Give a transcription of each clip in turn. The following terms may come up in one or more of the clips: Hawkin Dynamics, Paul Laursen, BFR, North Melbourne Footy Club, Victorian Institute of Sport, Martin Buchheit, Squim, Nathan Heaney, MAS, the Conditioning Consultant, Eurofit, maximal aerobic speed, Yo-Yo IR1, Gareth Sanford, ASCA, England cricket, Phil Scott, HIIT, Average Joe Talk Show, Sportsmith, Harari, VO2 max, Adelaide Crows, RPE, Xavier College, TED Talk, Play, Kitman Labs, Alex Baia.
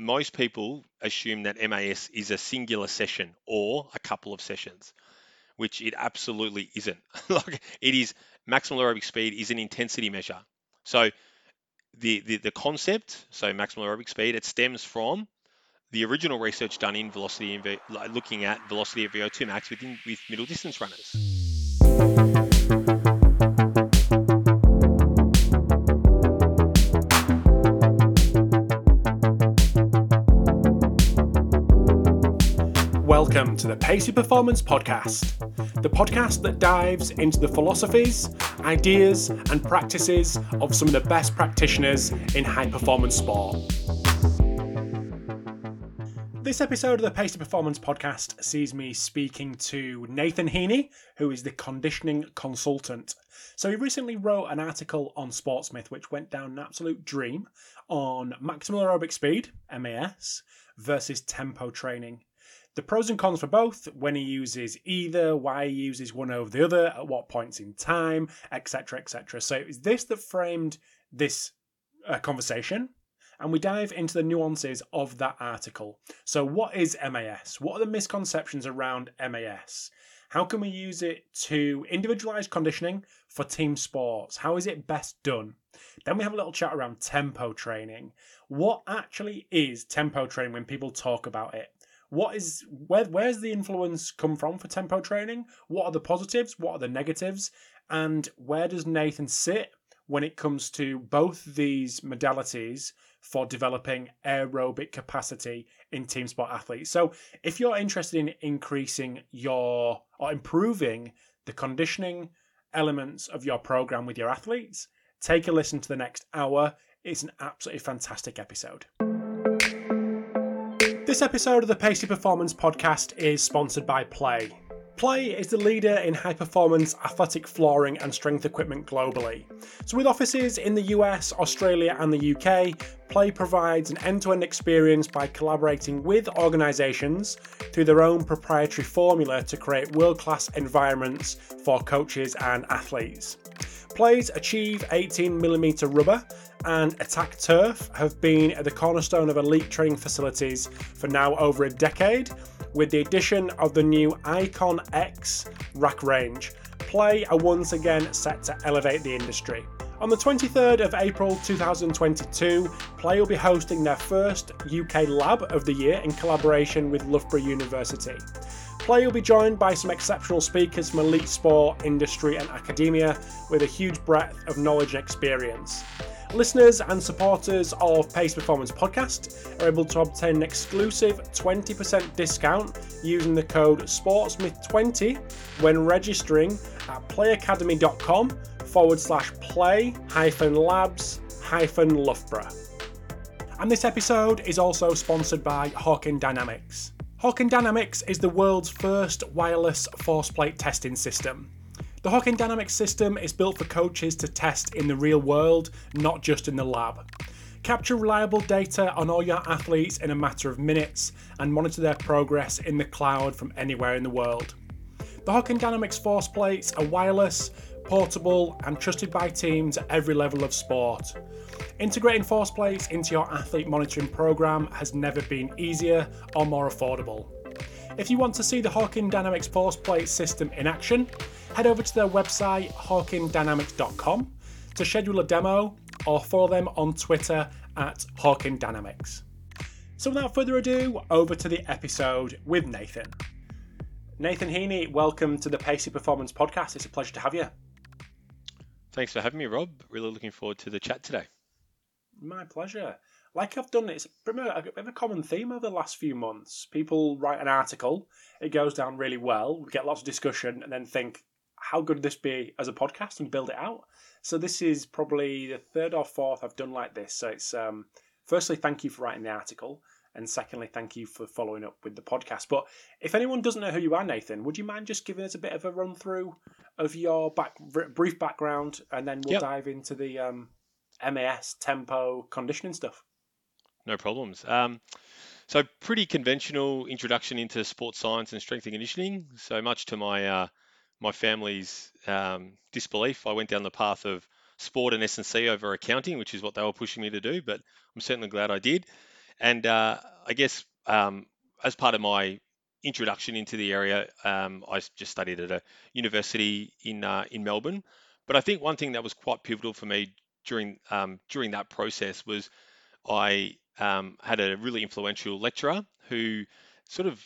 most people assume that MAS is a singular session or a couple of sessions, which it absolutely isn't. Like, it is, maximal aerobic speed is an intensity measure. So the concept, so maximal aerobic speed, it stems from the original research done in velocity, looking at velocity of VO2 max with middle distance runners. Welcome to the Pace Your Performance Podcast, the podcast that dives into the philosophies, ideas, and practices of some of the best practitioners in high-performance sport. This episode of the Pace to Performance podcast sees me speaking to Nathan Heaney, who is the conditioning consultant. So he recently wrote an article on Sportsmith, which went down an absolute dream, on maximal aerobic speed, MAS, versus tempo training. The pros and cons for both, when he uses either, why he uses one over the other, at what points in time, etc, etc. So it was this that framed this conversation. And we dive into the nuances of that article. So what is MAS? What are the misconceptions around MAS? How can we use it to individualise conditioning for team sports? How is it best done? Then we have a little chat around tempo training. What actually is tempo training when people talk about it? What is where's the influence come from for tempo training? What are the positives? What are the negatives? And where does Nathan sit when it comes to both these modalities for developing aerobic capacity in team sport athletes? So if you're interested in increasing your or improving the conditioning elements of your program with your athletes, take a listen to the next hour. It's an absolutely fantastic episode. This episode of the Pace Your Performance podcast is sponsored by Play. Play is the leader in high-performance athletic flooring and strength equipment globally. So with offices in the US, Australia and the UK, Play provides an end-to-end experience by collaborating with organisations through their own proprietary formula to create world-class environments for coaches and athletes. Play's Achieve 18mm Rubber and Attack Turf have been at the cornerstone of elite training facilities for now over a decade, with the addition of the new Icon X rack range. Play are once again set to elevate the industry. On the 23rd of April 2022, Play will be hosting their first UK lab of the year in collaboration with Loughborough University. Play will be joined by some exceptional speakers from elite sport, industry and academia with a huge breadth of knowledge and experience. Listeners and supporters of Pace Performance Podcast are able to obtain an exclusive 20% discount using the code SPORTSMITH20 when registering at playacademy.com/play-labs-loughborough. And this episode is also sponsored by Hawkin Dynamics. Hawkin Dynamics is the world's first wireless force plate testing system. The Hawkin Dynamics system is built for coaches to test in the real world, not just in the lab. Capture reliable data on all your athletes in a matter of minutes and monitor their progress in the cloud from anywhere in the world. The Hawkin Dynamics force plates are wireless, portable and trusted by teams at every level of sport. Integrating force plates into your athlete monitoring program has never been easier or more affordable. If you want to see the Hawkin Dynamics force plate system in action, head over to their website hawkindynamics.com to schedule a demo or follow them on Twitter at Hawkin Dynamics. So without further ado, over to the episode with Nathan. Nathan Heaney, welcome to the Pace Your Performance Podcast. It's a pleasure to have you. Thanks for having me, Rob. Really looking forward to the chat today. My pleasure. Like I've done, it's a common theme over the last few months. People write an article, it goes down really well, we get lots of discussion, and then think, how good would this be as a podcast, and build it out? So this is probably the third or fourth I've done like this. So it's, firstly, thank you for writing the article, and secondly, thank you for following up with the podcast. But if anyone doesn't know who you are, Nathan, would you mind just giving us a bit of a run-through of your brief background, and then we'll dive into the MAS, tempo, conditioning stuff? No problems. So pretty conventional introduction into sports science and strength and conditioning. So much to my my family's disbelief, I went down the path of sport and S&C over accounting, which is what they were pushing me to do, but I'm certainly glad I did. And I guess as part of my introduction into the area, I just studied at a university in Melbourne. But I think one thing that was quite pivotal for me during that process was I had a really influential lecturer who sort of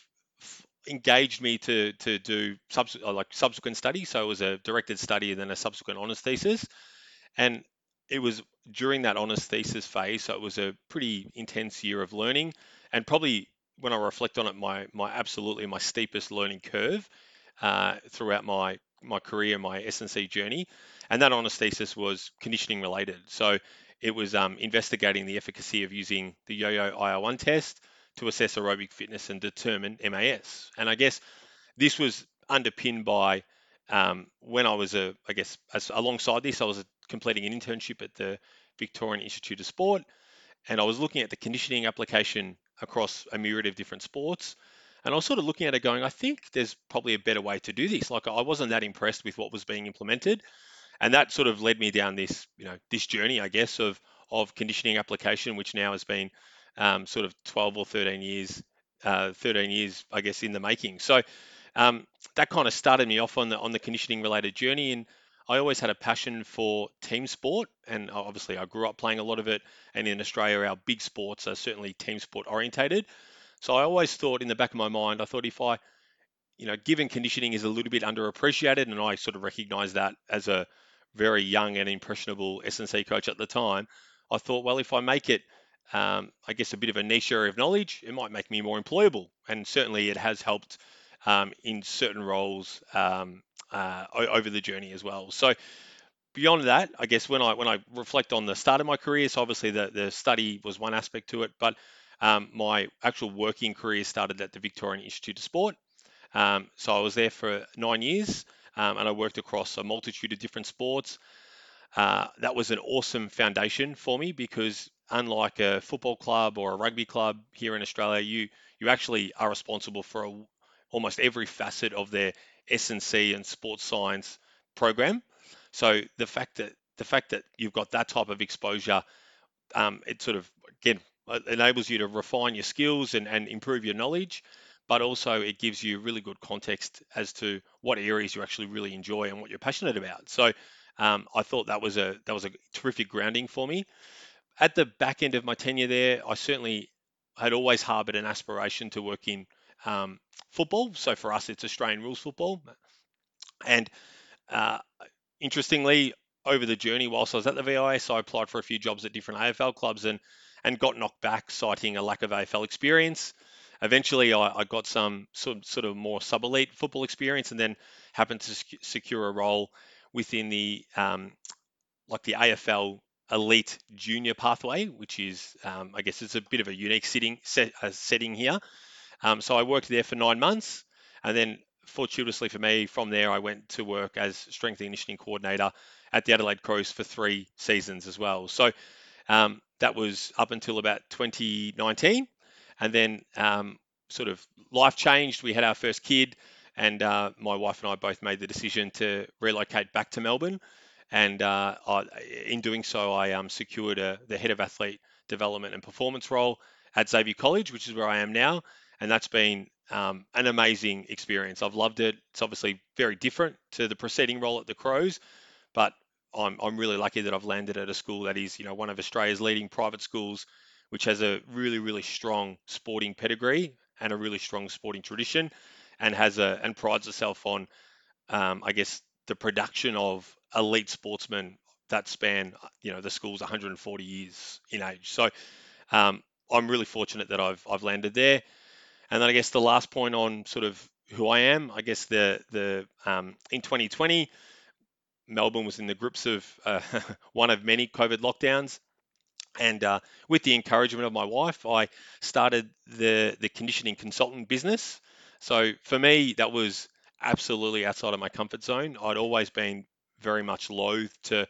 engaged me to do subsequent study. So it was a directed study and then a subsequent honours thesis. And it was during that honours thesis phase, so it was a pretty intense year of learning. And probably when I reflect on it, my absolutely my steepest learning curve throughout my career, my S&C journey. And that honours thesis was conditioning related. So it was investigating the efficacy of using the Yo-Yo IR1 test to assess aerobic fitness and determine MAS. And I guess this was underpinned by when I was, alongside this, I was completing an internship at the Victorian Institute of Sport, and I was looking at the conditioning application across a myriad of different sports. And I was sort of looking at it going, I think there's probably a better way to do this. Like, I wasn't that impressed with what was being implemented. And that sort of led me down this, this journey, I guess, of conditioning application, which now has been sort of 12 or 13 years, I guess, in the making. So that kind of started me off on the conditioning related journey. And I always had a passion for team sport. And obviously I grew up playing a lot of it. And in Australia, our big sports are certainly team sport orientated. So I always thought in the back of my mind, I thought if I, given conditioning is a little bit underappreciated, and I sort of recognized that as a very young and impressionable S&C coach at the time, I thought, well, if I make it, I guess, a bit of a niche area of knowledge, it might make me more employable. And certainly it has helped in certain roles over the journey as well. So beyond that, I guess when I reflect on the start of my career, so obviously the study was one aspect to it, but my actual working career started at the Victorian Institute of Sport. So I was there for 9 years, and I worked across a multitude of different sports. That was an awesome foundation for me because unlike a football club or a rugby club here in Australia, you actually are responsible for almost every facet of their S&C and sports science program. So the fact that you've got that type of exposure, it sort of, again, enables you to refine your skills and improve your knowledge, but also it gives you really good context as to what areas you actually really enjoy and what you're passionate about. So I thought that was a terrific grounding for me. At the back end of my tenure there, I certainly had always harbored an aspiration to work in football. So for us, it's Australian rules football. And interestingly, over the journey, whilst I was at the VIS, I applied for a few jobs at different AFL clubs and got knocked back, citing a lack of AFL experience. Eventually, I got some sort of more sub-elite football experience, and then happened to secure a role within the the AFL elite junior pathway, which is I guess it's a bit of a unique setting here. So I worked there for 9 months, and then fortuitously for me, from there I went to work as strength and conditioning coordinator at the Adelaide Crows for 3 seasons as well. So that was up until about 2019, and then sort of life changed. We had our first kid, and my wife and I both made the decision to relocate back to Melbourne. And in doing so, I secured the head of athlete development and performance role at Xavier College, which is where I am now. And that's been an amazing experience. I've loved it. It's obviously very different to the preceding role at the Crows, but I'm really lucky that I've landed at a school that is, one of Australia's leading private schools, which has a really, really strong sporting pedigree and a really strong sporting tradition, and and prides itself on, I guess, the production of elite sportsmen that span, the school's 140 years in age. So I'm really fortunate that I've landed there. And then I guess the last point on sort of who I am, I guess the in 2020, Melbourne was in the grips of one of many COVID lockdowns. And with the encouragement of my wife, I started the conditioning consultant business. So for me, that was absolutely outside of my comfort zone. I'd always been very much loath to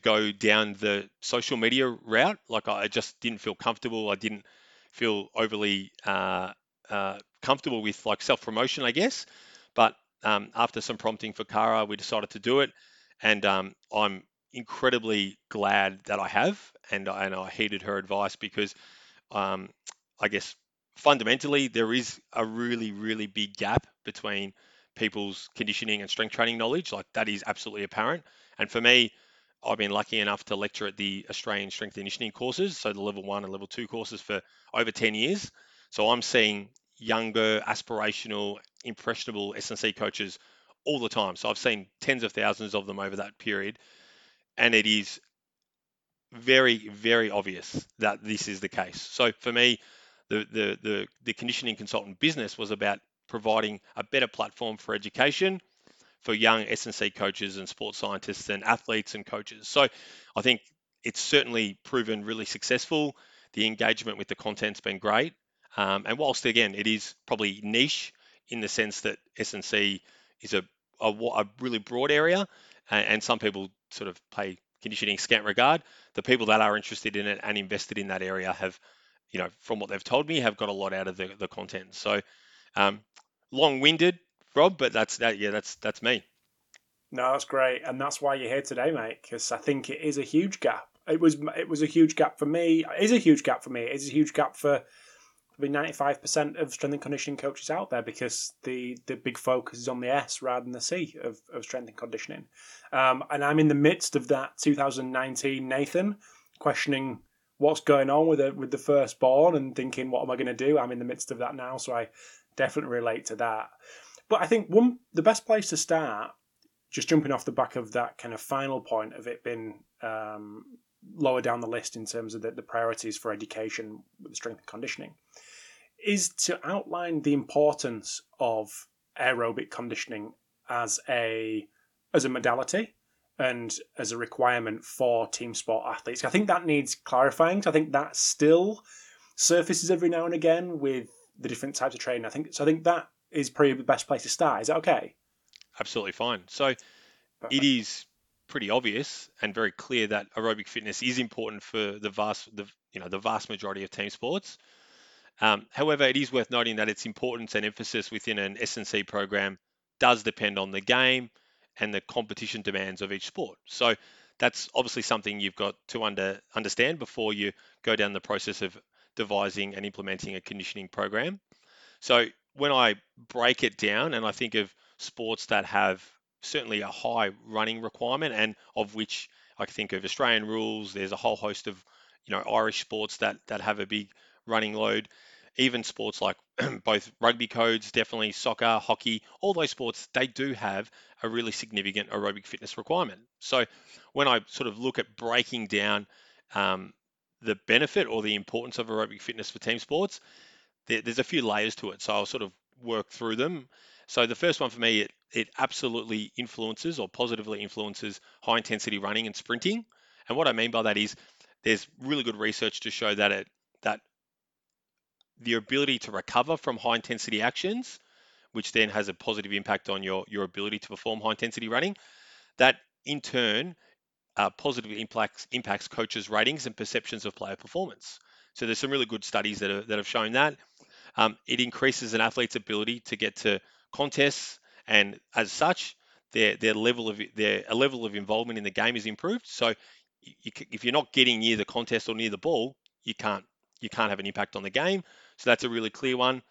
go down the social media route. Like, I just didn't feel comfortable. I didn't feel overly comfortable with self-promotion, I guess. But after some prompting for Cara, we decided to do it. And I'm incredibly glad that I have. And I heeded her advice because I guess fundamentally there is a really, really big gap between people's conditioning and strength training knowledge. Like, that is absolutely apparent. And for me, I've been lucky enough to lecture at the Australian Strength and Conditioning courses, so the level 1 and level 2 courses, for over 10 years. So I'm seeing younger, aspirational, impressionable S&C coaches all the time. So I've seen tens of thousands of them over that period. And it is very, very obvious that this is the case. So for me, the conditioning consultant business was about providing a better platform for education for young S&C coaches and sports scientists and athletes and coaches. So I think it's certainly proven really successful. The engagement with the content's been great. And whilst, again, it is probably niche in the sense that S&C is a really broad area, and some people sort of pay conditioning scant regard, the people that are interested in it and invested in that area have, you know, from what they've told me, have got a lot out of the content. So long-winded, Rob, but that's me. No, that's great, and that's why you're here today, mate, because I think it is a huge gap. It was a huge gap for me. It is a huge gap for me. It is a huge gap for probably 95% of strength and conditioning coaches out there, because the big focus is on the S rather than the C of strength and conditioning. And I'm in the midst of that 2019 Nathan, questioning what's going on with the firstborn and thinking, what am I going to do? I'm in the midst of that now, so I definitely relate to that. But I think the best place to start, just jumping off the back of that kind of final point of it being lower down the list in terms of the priorities for education with strength and conditioning, is to outline the importance of aerobic conditioning as a modality and as a requirement for team sport athletes. I think that needs clarifying. So I think that still surfaces every now and again with the different types of training. I think that is probably the best place to start. Is that okay? Absolutely fine. So Perfect. It is pretty obvious and very clear that aerobic fitness is important for the vast majority of team sports. However, it is worth noting that its importance and emphasis within an S&C program does depend on the game and the competition demands of each sport. So that's obviously something you've got to understand before you go down the process of devising and implementing a conditioning program. So when I break it down and I think of sports that have certainly a high running requirement, and of which I think of Australian rules, there's a whole host of, you know, Irish sports that have a big running load, even sports like both rugby codes, definitely soccer, hockey, all those sports, they do have a really significant aerobic fitness requirement. So when I sort of look at breaking down the benefit or the importance of aerobic fitness for team sports, there's a few layers to it. So I'll sort of work through them. So the first one for me, it absolutely influences or positively influences high intensity running and sprinting. And what I mean by that is there's really good research to show that the ability to recover from high intensity actions, which then has a positive impact on your ability to perform high intensity running, that in turn positively impacts coaches' ratings and perceptions of player performance. So there's some really good studies that have shown that. It increases an athlete's ability to get to contests, and as such, their level of involvement in the game is improved. So if you're not getting near the contest or near the ball, you can't have an impact on the game. So that's a really clear one.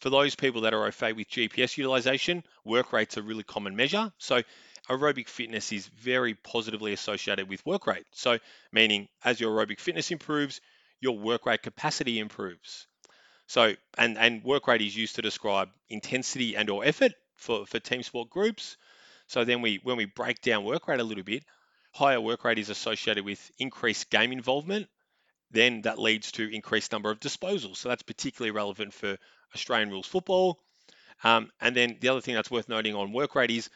For those people that are au fait with GPS utilization, work rate's a really common measure. So aerobic fitness is very positively associated with work rate. So meaning as your aerobic fitness improves, your work rate capacity improves. So, and work rate is used to describe intensity and or effort for team sport groups. So then when we break down work rate a little bit, higher work rate is associated with increased game involvement. Then that leads to increased number of disposals. So that's particularly relevant for Australian rules football. And then the other thing that's worth noting on work rate is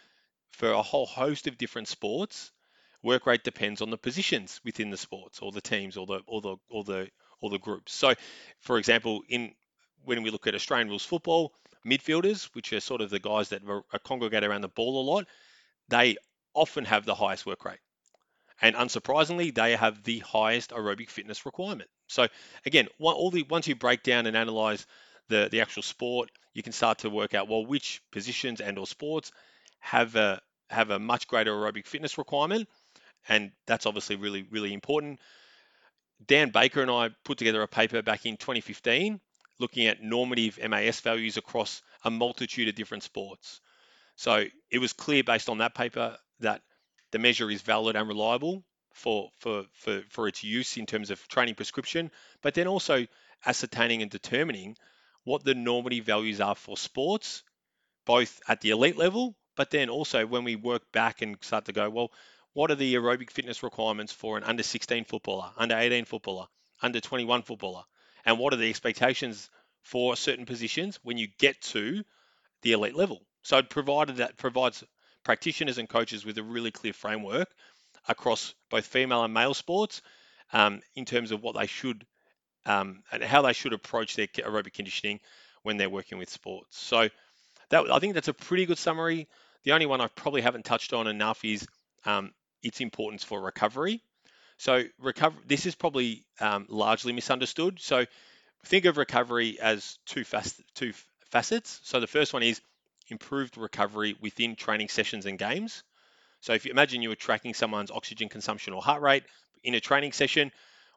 for a whole host of different sports, work rate depends on the positions within the sports or the teams or the groups. So, for example, when we look at Australian rules football, midfielders, which are sort of the guys that congregate around the ball a lot, they often have the highest work rate. And unsurprisingly, they have the highest aerobic fitness requirement. So again, once you break down and analyze the actual sport, you can start to work out, well, which positions and or sports have a much greater aerobic fitness requirement. And that's obviously really, really important. Dan Baker and I put together a paper back in 2015 looking at normative MAS values across a multitude of different sports. So it was clear based on that paper that the measure is valid and reliable for its use in terms of training prescription, but then also ascertaining and determining what the normative values are for sports, both at the elite level, but then also when we work back and start to go, well, what are the aerobic fitness requirements for an under 16 footballer, under 18 footballer, under 21 footballer? And what are the expectations for certain positions when you get to the elite level? So it provides practitioners and coaches with a really clear framework across both female and male sports in terms of what they should and how they should approach their aerobic conditioning when they're working with sports. So that, I think that's a pretty good summary. The only one I probably haven't touched on enough is its importance for recovery. So this is probably largely misunderstood. So think of recovery as two facets. So the first one is improved recovery within training sessions and games. So if you imagine you were tracking someone's oxygen consumption or heart rate in a training session,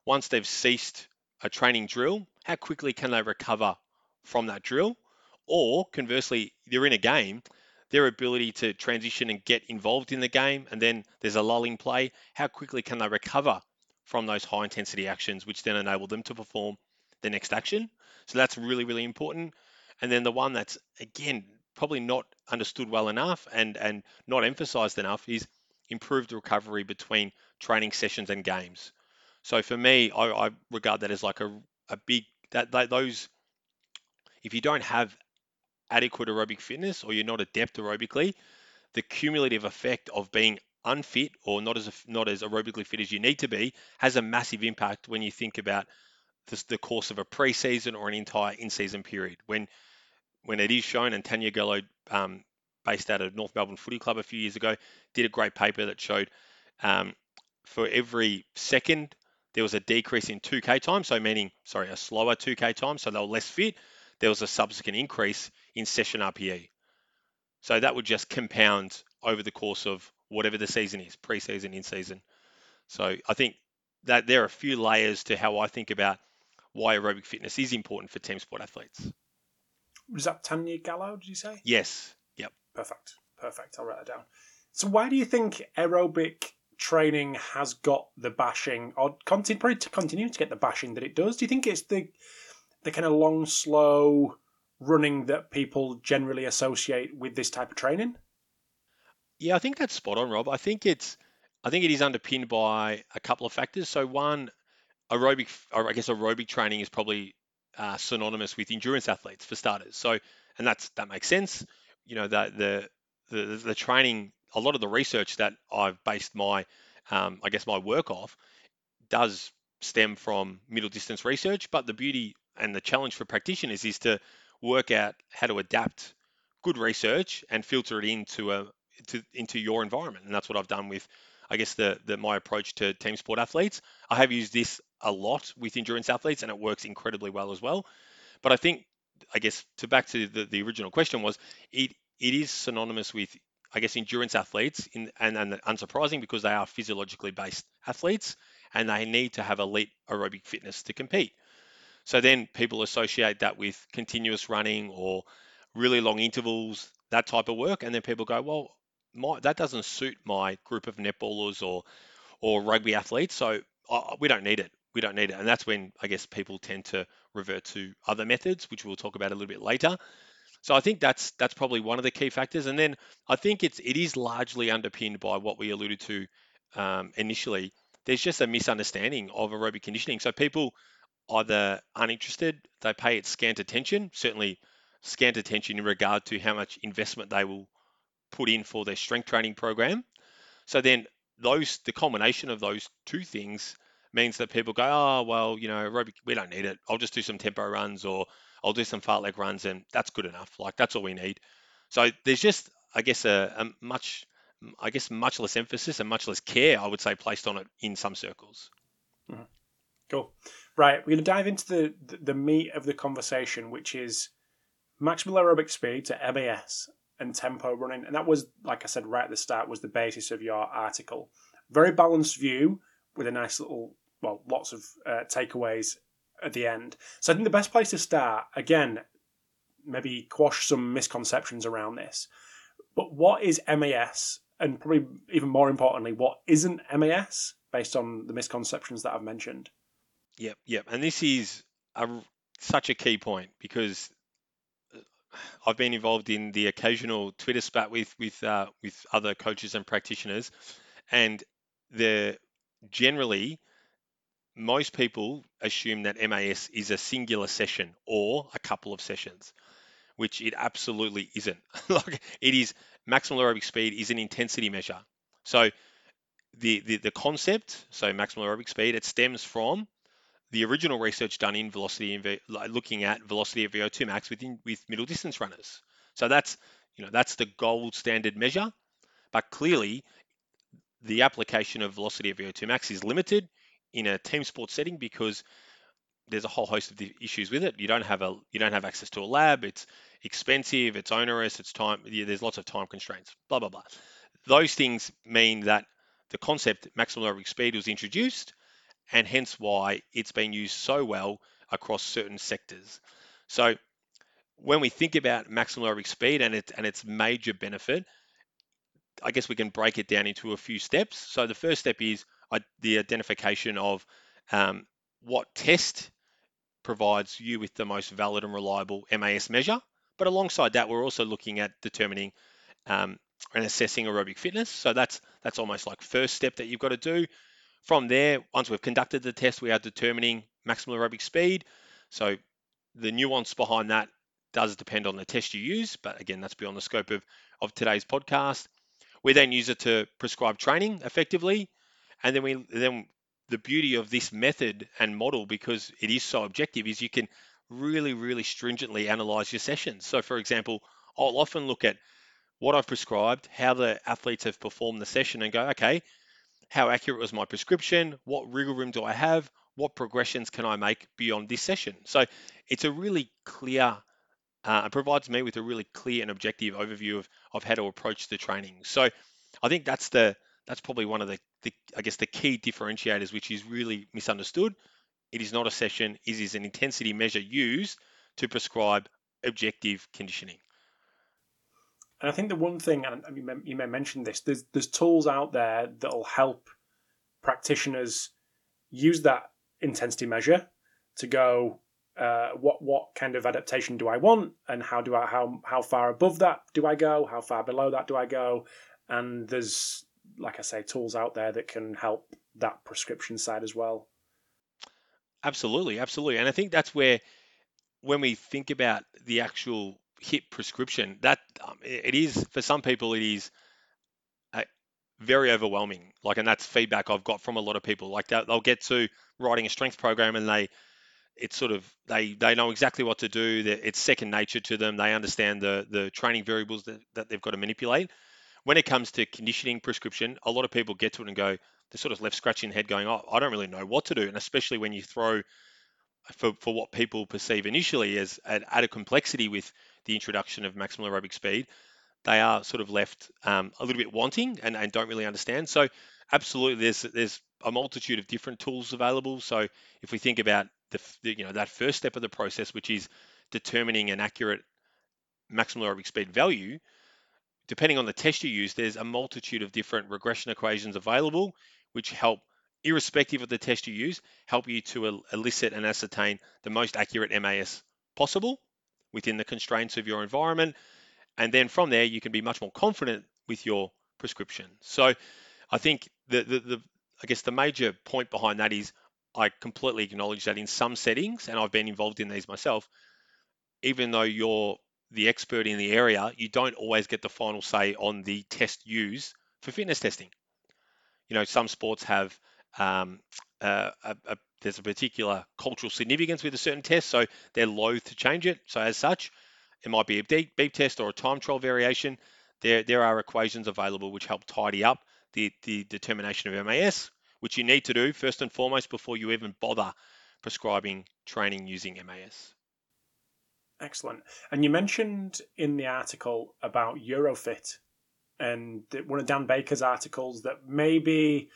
once they've ceased a training drill, how quickly can they recover from that drill? Or conversely, they're in a game, their ability to transition and get involved in the game, and then there's a lull in play, how quickly can they recover from those high intensity actions, which then enable them to perform the next action? So that's really, really important. And then the one that's, again, probably not understood well enough and not emphasized enough is improved recovery between training sessions and games. So for me, I regard that as like a big, those, if you don't have adequate aerobic fitness or you're not adept aerobically, the cumulative effect of being unfit or not as aerobically fit as you need to be has a massive impact when you think about this, the course of a pre-season or an entire in-season period. When it is shown, and Tanya Gallo, based out of North Melbourne Footy Club a few years ago, did a great paper that showed for every second, there was a decrease in 2K time, so meaning, a slower 2K time, so they were less fit. There was a subsequent increase in session RPE. So that would just compound over the course of whatever the season is, pre-season, in-season. So I think that there are a few layers to how I think about why aerobic fitness is important for team sport athletes. Was that Tanya Gallo, did you say? Yes. Yep. Perfect. I'll write that down. So why do you think aerobic training has got the bashing, or probably to continue to get the bashing that it does? Do you think it's the kind of long, slow running that people generally associate with this type of training? Yeah, I think that's spot on, Rob. I think it is underpinned by a couple of factors. So one, aerobic training is probably synonymous with endurance athletes for starters. So, and that makes sense. You know, the training, a lot of the research that I've based my, my work off does stem from middle distance research. But the beauty and the challenge for practitioners is to work out how to adapt good research and filter it into your environment. And that's what I've done with, my approach to team sport athletes. I have used this a lot with endurance athletes, and it works incredibly well as well. But I think, back to the original question was, it is synonymous with, endurance athletes, and unsurprising because they are physiologically based athletes, and they need to have elite aerobic fitness to compete. So then people associate that with continuous running or really long intervals, that type of work. And then people go, well, that doesn't suit my group of netballers or rugby athletes, so we don't need it. And that's when people tend to revert to other methods, which we'll talk about a little bit later. So I think that's probably one of the key factors. And then I think it is largely underpinned by what we alluded to initially. There's just a misunderstanding of aerobic conditioning. So people either uninterested, they pay it scant attention in regard to how much investment they will put in for their strength training program. So then the combination of those two things means that people go, oh, well, aerobic, we don't need it. I'll just do some tempo runs or I'll do some fartlek runs and that's good enough. Like, that's all we need. So there's just, a much, much less emphasis and much less care, I would say, placed on it in some circles. Mm-hmm. Cool. Right, we're going to dive into the meat of the conversation, which is maximal aerobic speed, so MAS, and tempo running. And that was, like I said right at the start, was the basis of your article. Very balanced view with a nice little well, lots of takeaways at the end. So I think the best place to start, again, maybe quash some misconceptions around this, but what is MAS? And probably even more importantly, what isn't MAS based on the misconceptions that I've mentioned? Yep. And this is such a key point, because I've been involved in the occasional Twitter spat with other coaches and practitioners, and generally most people assume that MAS is a singular session or a couple of sessions, which it absolutely isn't. Like, it is maximal aerobic speed is an intensity measure. So the concept, so maximal aerobic speed, it stems from the original research done in velocity, looking at velocity of VO2 max with middle distance runners. So that's the gold standard measure, but clearly the application of velocity of VO2 max is limited in a team sports setting because there's a whole host of the issues with it. You don't have access to a lab. It's expensive. It's onerous. It's time. There's lots of time constraints. Blah blah blah. Those things mean that the concept maximal aerobic speed was introduced, and hence why it's been used so well across certain sectors. So when we think about maximal aerobic speed and its major benefit, I guess we can break it down into a few steps. So the first step is the identification of what test provides you with the most valid and reliable MAS measure. But alongside that, we're also looking at determining and assessing aerobic fitness. So that's almost like first step that you've got to do. From there, once we've conducted the test, we are determining maximal aerobic speed. So the nuance behind that does depend on the test you use, but again, that's beyond the scope of today's podcast. We then use it to prescribe training effectively, and then the beauty of this method and model, because it is so objective, is you can really, really stringently analyze your sessions. So for example, I'll often look at what I've prescribed, how the athletes have performed the session, and go, okay, how accurate was my prescription? What wriggle room do I have? What progressions can I make beyond this session? So it's a really clear, it provides me with a really clear and objective overview of how to approach the training. So I think that's probably one of the key differentiators, which is really misunderstood. It is not a session, it is an intensity measure used to prescribe objective conditioning. And I think the one thing, and you may mention this, there's tools out there that'll help practitioners use that intensity measure to go, what kind of adaptation do I want, and how far above that do I go, how far below that do I go, and there's, like I say, tools out there that can help that prescription side as well. Absolutely, and I think that's where when we think about the actual HIIT prescription, that it is, for some people, it is very overwhelming. Like, and that's feedback I've got from a lot of people. Like, they'll get to writing a strength program and they know exactly what to do. It's second nature to them. They understand the training variables that they've got to manipulate. When it comes to conditioning prescription, a lot of people get to it and go, they're sort of left scratching their head going, oh, I don't really know what to do. And especially when you throw for what people perceive initially as an added complexity with the introduction of maximal aerobic speed, they are sort of left a little bit wanting and don't really understand. So absolutely, there's a multitude of different tools available. So if we think about that first step of the process, which is determining an accurate maximal aerobic speed value, depending on the test you use, there's a multitude of different regression equations available, which help, irrespective of the test you use, help you to elicit and ascertain the most accurate MAS possible within the constraints of your environment. And then from there, you can be much more confident with your prescription. So I think the major point behind that is I completely acknowledge that in some settings, and I've been involved in these myself, even though you're the expert in the area, you don't always get the final say on the test used for fitness testing. You know, some sports have there's a particular cultural significance with a certain test, so they're loath to change it. So as such, it might be a beep test or a time trial variation. There are equations available which help tidy up the determination of MAS, which you need to do first and foremost before you even bother prescribing training using MAS. Excellent. And you mentioned in the article about Eurofit and one of Dan Baker's articles that maybe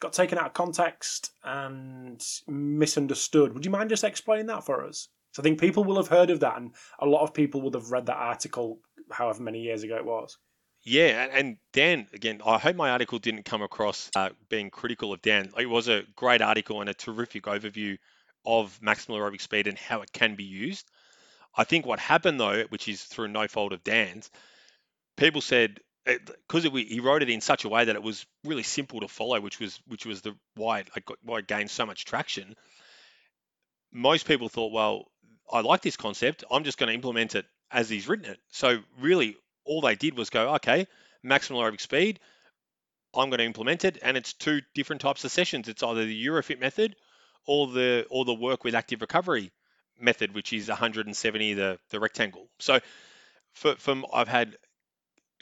got taken out of context and misunderstood. Would you mind just explaining that for us? So I think people will have heard of that, and a lot of people would have read that article however many years ago it was. Yeah, and Dan, again, I hope my article didn't come across being critical of Dan. It was a great article and a terrific overview of maximal aerobic speed and how it can be used. I think what happened, though, which is through no fault of Dan's, people said, because he wrote it in such a way that it was really simple to follow, which was the why it gained so much traction. Most people thought, well, I like this concept. I'm just going to implement it as he's written it. So really, all they did was go, okay, maximal aerobic speed, I'm going to implement it, and it's two different types of sessions. It's either the Eurofit method or the work with active recovery method, which is 170, the rectangle. So I've had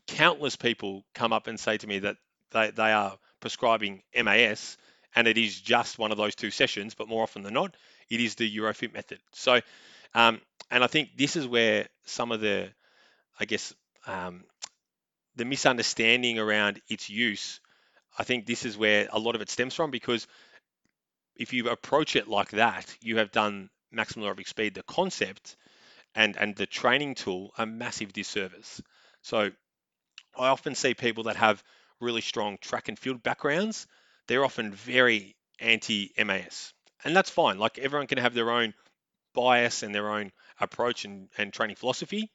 countless people come up and say to me that they are prescribing MAS, and it is just one of those two sessions, but more often than not, it is the Eurofit method. So, and I think this is where some of the, I guess, the misunderstanding around its use, I think this is where a lot of it stems from, because if you approach it like that, you have done maximal aerobic speed, the concept and the training tool, a massive disservice. So I often see people that have really strong track and field backgrounds. They're often very anti-MAS, and that's fine. Like, everyone can have their own bias and their own approach and training philosophy.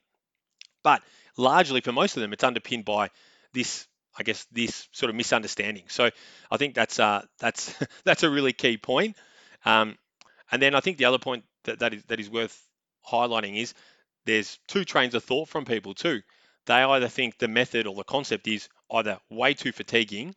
But largely for most of them, it's underpinned by this, I guess, this sort of misunderstanding. So I think that's a really key point. And then I think the other point that is worth highlighting is there's two trains of thought from people too. They either think the method or the concept is either way too fatiguing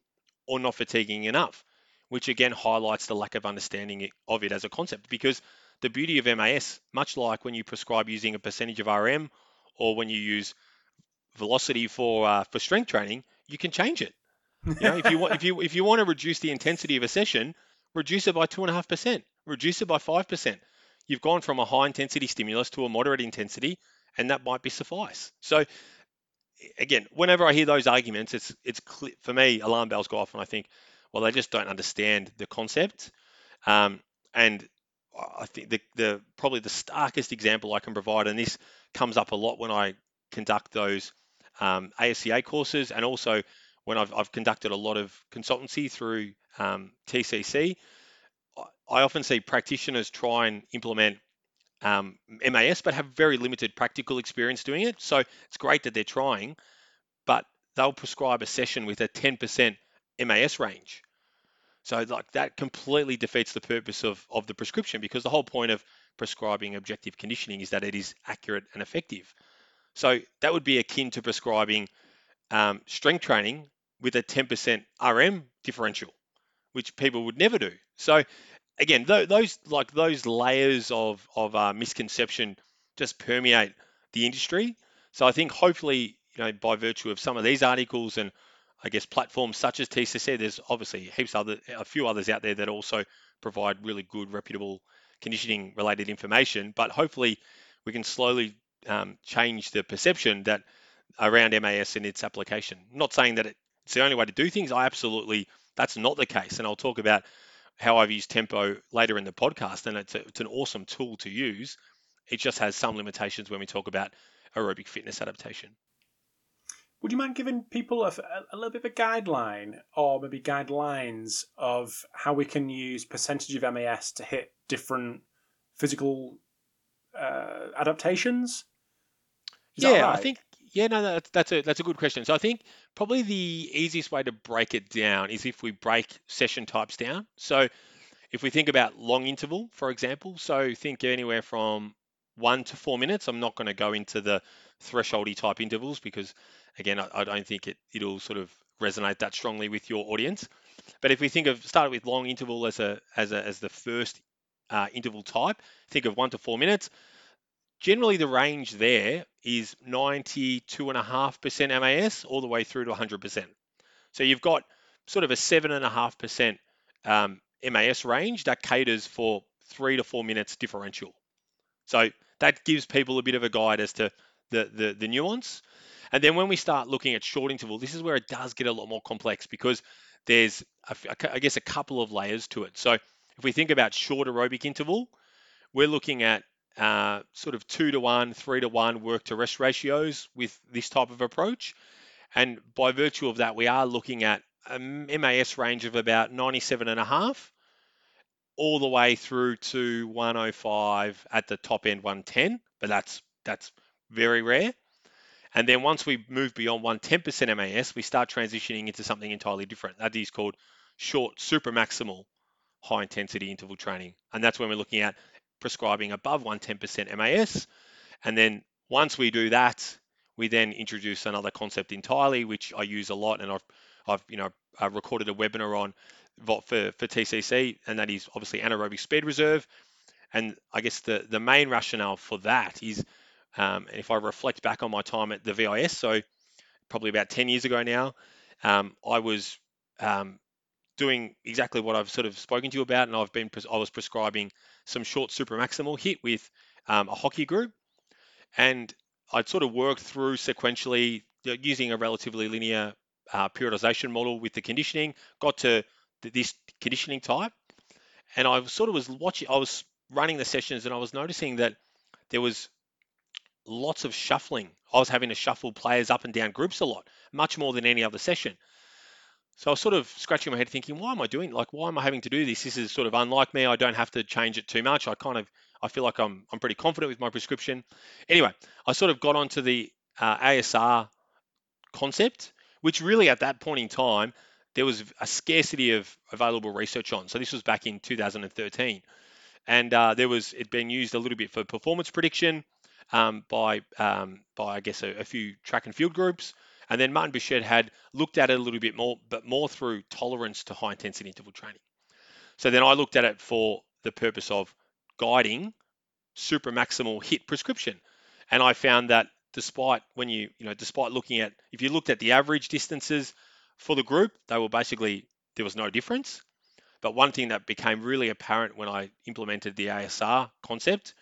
or not fatiguing enough, which again highlights the lack of understanding of it as a concept. Because the beauty of MAS, much like when you prescribe using a percentage of RM or when you use velocity for strength training, you can change it. You know, if you want to reduce the intensity of a session, reduce it by 2.5%, reduce it by 5%. You've gone from a high intensity stimulus to a moderate intensity, and that might be suffice. So again, whenever I hear those arguments, it's clear, for me, alarm bells go off, and I think, well, they just don't understand the concept. And I think the probably the starkest example I can provide, and this comes up a lot when I conduct those ASCA courses, and also when I've conducted a lot of consultancy through TCC, I often see practitioners try and implement MAS, but have very limited practical experience doing it. So it's great that they're trying, but they'll prescribe a session with a 10% MAS range. So like, that completely defeats the purpose of the prescription, because the whole point of prescribing objective conditioning is that it is accurate and effective. So that would be akin to prescribing strength training with a 10% RM differential, which people would never do. So again, those layers of misconception just permeate the industry. So I think hopefully, you know, by virtue of some of these articles and I guess platforms such as TCC, there's obviously a few others out there that also provide really good, reputable conditioning related information. But hopefully we can slowly change the perception that around MAS and its application. I'm not saying that it's the only way to do things. That's not the case. And I'll talk about how I've used tempo later in the podcast, and it's an awesome tool to use. It just has some limitations when we talk about aerobic fitness adaptation. Would you mind giving people a little bit of a guideline, or maybe guidelines, of how we can use percentage of MAS to hit different physical adaptations? Is that right? That's a good question. So I think probably the easiest way to break it down is if we break session types down. So if we think about long interval, for example, so think anywhere from 1 to 4 minutes. I'm not going to go into the thresholdy type intervals because, again, I don't think it'll sort of resonate that strongly with your audience. But if we start with long interval as the first interval type, think of 1 to 4 minutes. Generally, the range there is 92.5% MAS all the way through to 100%. So you've got sort of a 7.5% MAS range that caters for 3 to 4 minutes differential. So that gives people a bit of a guide as to the nuance. And then when we start looking at short interval, this is where it does get a lot more complex, because there's I guess, a couple of layers to it. So if we think about short aerobic interval, we're looking at sort of 2-to-1, 3-to-1 work to rest ratios with this type of approach. And by virtue of that, we are looking at a MAS range of about 97.5 all the way through to 105, at the top end 110, but that's very rare. And then once we move beyond 110% MAS, we start transitioning into something entirely different. That is called short supramaximal high intensity interval training. And that's when we're looking at prescribing above 110% MAS. And then once we do that, we then introduce another concept entirely, which I use a lot, and I recorded a webinar on for TCC, and that is obviously anaerobic speed reserve. And I guess the main rationale for that is, if I reflect back on my time at the VIS, so probably about 10 years ago now, I was doing exactly what I've sort of spoken to you about, and I was prescribing some short supramaximal hit with a hockey group, and I'd sort of worked through sequentially using a relatively linear periodization model with the conditioning, got to this conditioning type, and I was running the sessions, and I was noticing that there was lots of shuffling. I was having to shuffle players up and down groups a lot, much more than any other session. So I was sort of scratching my head thinking, why am I having to do this? This is sort of unlike me. I don't have to change it too much. I feel like I'm pretty confident with my prescription. Anyway, I sort of got onto the ASR concept, which really at that point in time, there was a scarcity of available research on. So this was back in 2013. And it'd been used a little bit for performance prediction, by I guess a few track and field groups, and then Martin Buchheit had looked at it a little bit more, but more through tolerance to high intensity interval training. So then I looked at it for the purpose of guiding supramaximal hit prescription, and I found that if you looked at the average distances for the group, they were basically, there was no difference. But one thing that became really apparent when I implemented the ASR concept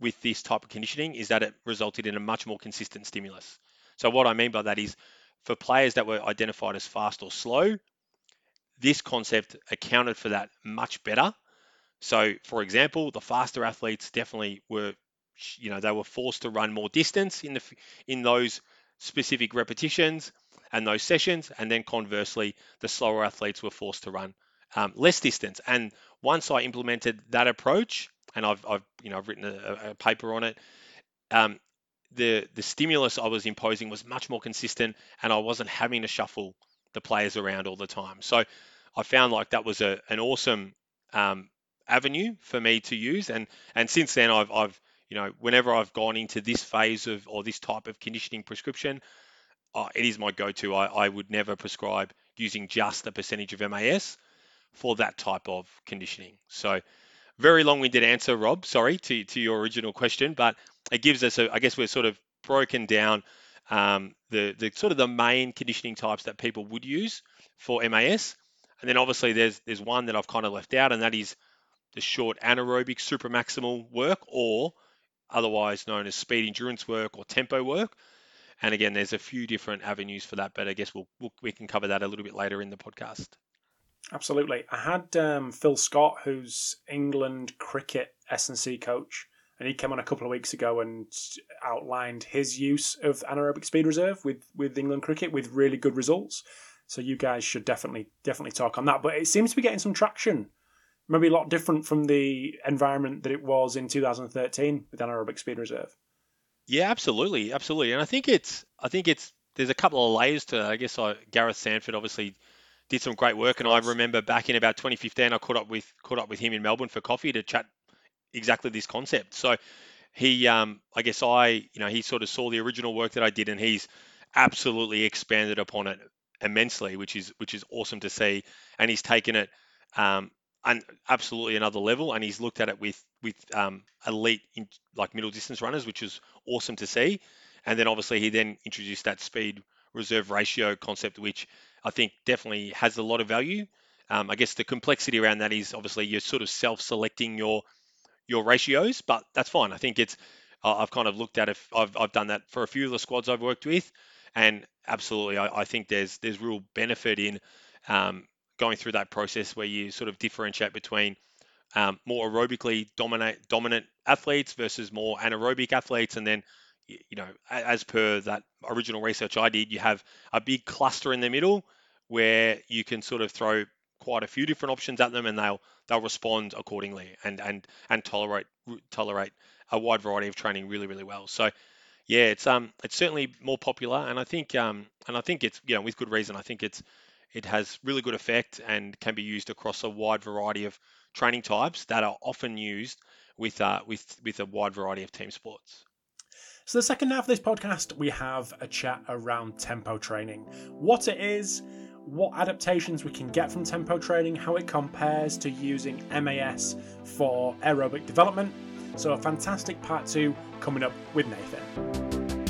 with this type of conditioning is that it resulted in a much more consistent stimulus. So what I mean by that is, for players that were identified as fast or slow, this concept accounted for that much better. So for example, the faster athletes definitely were, they were forced to run more distance in those specific repetitions and those sessions. And then conversely, the slower athletes were forced to run less distance. And once I implemented that approach, and I've written a paper on it, the stimulus I was imposing was much more consistent, and I wasn't having to shuffle the players around all the time. So I found like that was an awesome avenue for me to use, and since then I've whenever I've gone into this phase of, or this type of conditioning prescription, it is my go-to. I would never prescribe using just a percentage of MAS for that type of conditioning. So very long-winded answer, Rob, sorry, to your original question, but it gives us I guess we're sort of broken down the sort of the main conditioning types that people would use for MAS. And then obviously there's one that I've kind of left out, and that is the short anaerobic supramaximal work, or otherwise known as speed endurance work or tempo work. And again, there's a few different avenues for that, but I guess we can cover that a little bit later in the podcast. Absolutely. I had Phil Scott, who's England cricket S&C coach, and he came on a couple of weeks ago and outlined his use of anaerobic speed reserve with England cricket with really good results. So you guys should definitely talk on that. But it seems to be getting some traction. Maybe a lot different from the environment that it was in 2013 with anaerobic speed reserve. Yeah, absolutely, absolutely. And I think there's a couple of layers to it. I guess Gareth Sanford obviously did some great work, and I remember back in about 2015, I caught up with him in Melbourne for coffee to chat exactly this concept. So he, I guess he sort of saw the original work that I did, and he's absolutely expanded upon it immensely, which is awesome to see. And he's taken it absolutely another level, and he's looked at it with elite like middle distance runners, which is awesome to see. And then obviously he then introduced that speed reserve ratio concept, which I think definitely has a lot of value. I guess the complexity around that is obviously you're sort of self-selecting your ratios, but that's fine. I think I've kind of looked at it. I've done that for a few of the squads I've worked with, and absolutely, I think there's real benefit in going through that process where you sort of differentiate between more aerobically dominant athletes versus more anaerobic athletes. And then, you know, as per that original research I did, you have a big cluster in the middle where you can sort of throw quite a few different options at them, and they'll respond accordingly and tolerate a wide variety of training really, really well. So yeah, it's certainly more popular, and I think it's, you know, with good reason. I think it has really good effect and can be used across a wide variety of training types that are often used with a wide variety of team sports. So the second half of this podcast, we have a chat around tempo training, what it is, what adaptations we can get from tempo training, how it compares to using MAS for aerobic development. So a fantastic part two coming up with Nathan.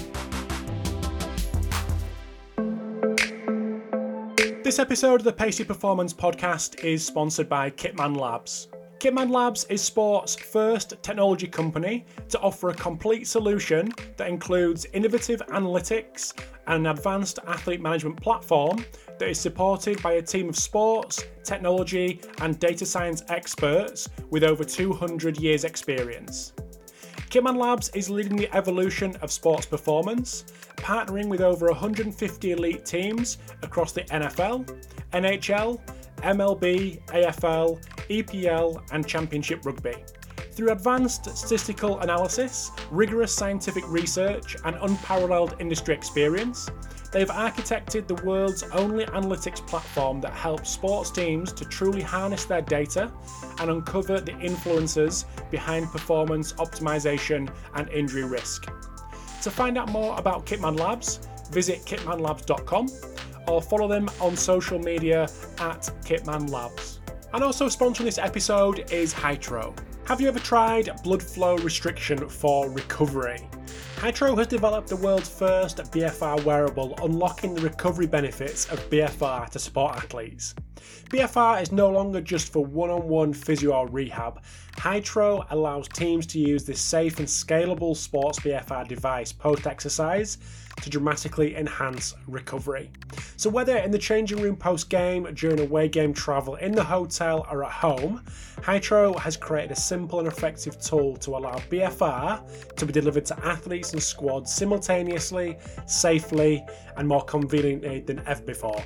This episode of the Pace Your Performance podcast is sponsored by Kitman Labs. Kitman Labs is sport's first technology company to offer a complete solution that includes innovative analytics and an advanced athlete management platform that is supported by a team of sports, technology, and data science experts with over 200 years' experience. Kitman Labs is leading the evolution of sports performance, partnering with over 150 elite teams across the NFL, NHL, MLB, AFL, EPL, and Championship Rugby. Through advanced statistical analysis, rigorous scientific research, and unparalleled industry experience, they've architected the world's only analytics platform that helps sports teams to truly harness their data and uncover the influences behind performance optimization and injury risk. To find out more about Kitman Labs, visit kitmanlabs.com or follow them on social media at Kitman Labs. And also sponsoring this episode is Hytro. Have you ever tried blood flow restriction for recovery? Hytro has developed the world's first BFR wearable, unlocking the recovery benefits of BFR to sport athletes. BFR is no longer just for one-on-one physio or rehab. Hytro allows teams to use this safe and scalable sports BFR device post-exercise to dramatically enhance recovery. So whether in the changing room post-game, during away game travel, in the hotel or at home, Hytro has created a simple and effective tool to allow BFR to be delivered to athletes and squads simultaneously, safely and more conveniently than ever before.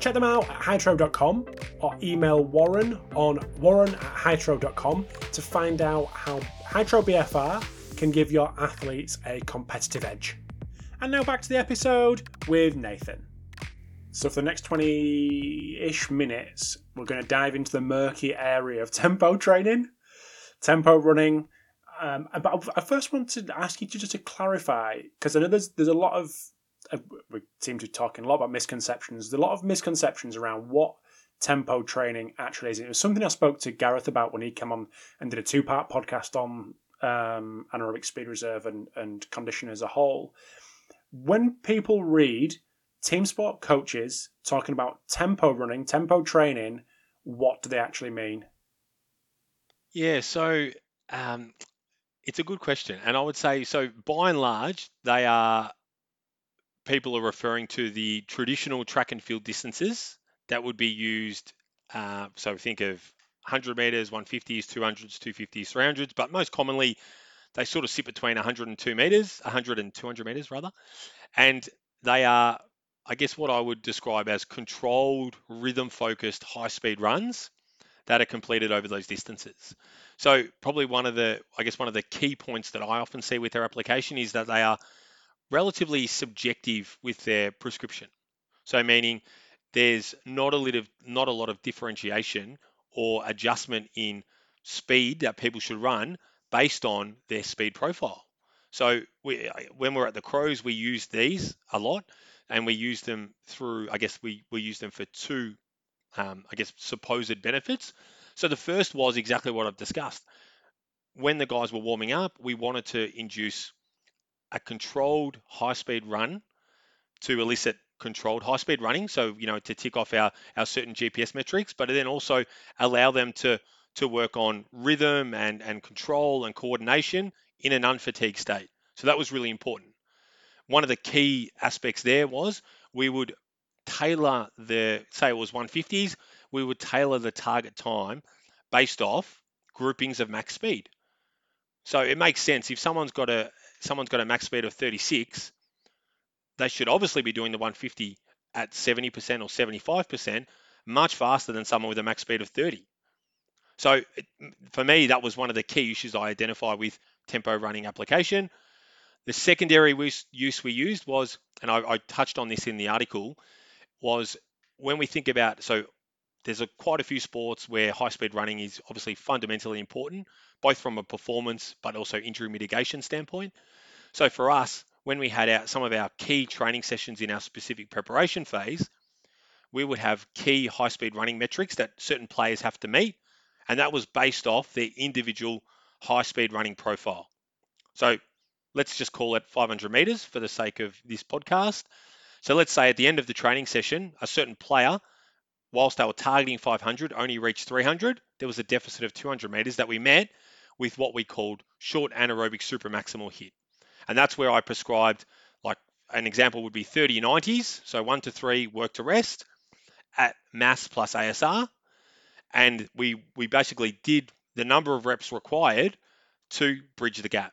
Check them out at hytro.com or email Warren on warren@hytro.com to find out how Hytro BFR can give your athletes a competitive edge. And now back to the episode with Nathan. So for the next 20-ish minutes, we're going to dive into the murky area of tempo training, tempo running. But I first want to ask you to clarify, because I know there's a lot of, we seem to be talking a lot about misconceptions. There's a lot of misconceptions around what tempo training actually is. It was something I spoke to Gareth about when he came on and did a two-part podcast on anaerobic speed reserve and conditioning as a whole. When people read team sport coaches talking about tempo running, tempo training, what do they actually mean? Yeah, so it's a good question. And I would say, so by and large, people are referring to the traditional track and field distances that would be used. So think of 100 meters, 150s, 200s, 250s, 300s, but most commonly they sort of sit between 100 and 200 meters rather. And they are, I guess, what I would describe as controlled, rhythm-focused, high-speed runs that are completed over those distances. So probably one of the key points that I often see with their application is that they are relatively subjective with their prescription. So meaning there's not a lot of differentiation or adjustment in speed that people should run based on their speed profile. So when we're at the Crows, we use these a lot, and we use them through, I guess we use them for two, I guess, supposed benefits. So the first was exactly what I've discussed. When the guys were warming up, we wanted to induce a controlled high-speed run to elicit controlled high-speed running. So, you know, to tick off our certain GPS metrics, but then also allow them to work on rhythm and control and coordination in an unfatigued state. So that was really important. One of the key aspects there was we would tailor say it was 150s, we would tailor the target time based off groupings of max speed. So it makes sense if someone's got a max speed of 36, they should obviously be doing the 150 at 70% or 75% much faster than someone with a max speed of 30. So for me, that was one of the key issues I identified with tempo running application. The secondary use we used was, and I touched on this in the article, was when we think about, so there's quite a few sports where high-speed running is obviously fundamentally important, both from a performance but also injury mitigation standpoint. So for us, when we had some of our key training sessions in our specific preparation phase, we would have key high-speed running metrics that certain players have to meet, and that was based off their individual high-speed running profile. So let's just call it 500 meters for the sake of this podcast. So let's say at the end of the training session, a certain player, whilst they were targeting 500, only reached 300. There was a deficit of 200 meters that we met with what we called short anaerobic supermaximal hit. And that's where I prescribed, like an example would be 30/90s. So 1 to 3 work to rest at mass plus ASR. And we basically did the number of reps required to bridge the gap.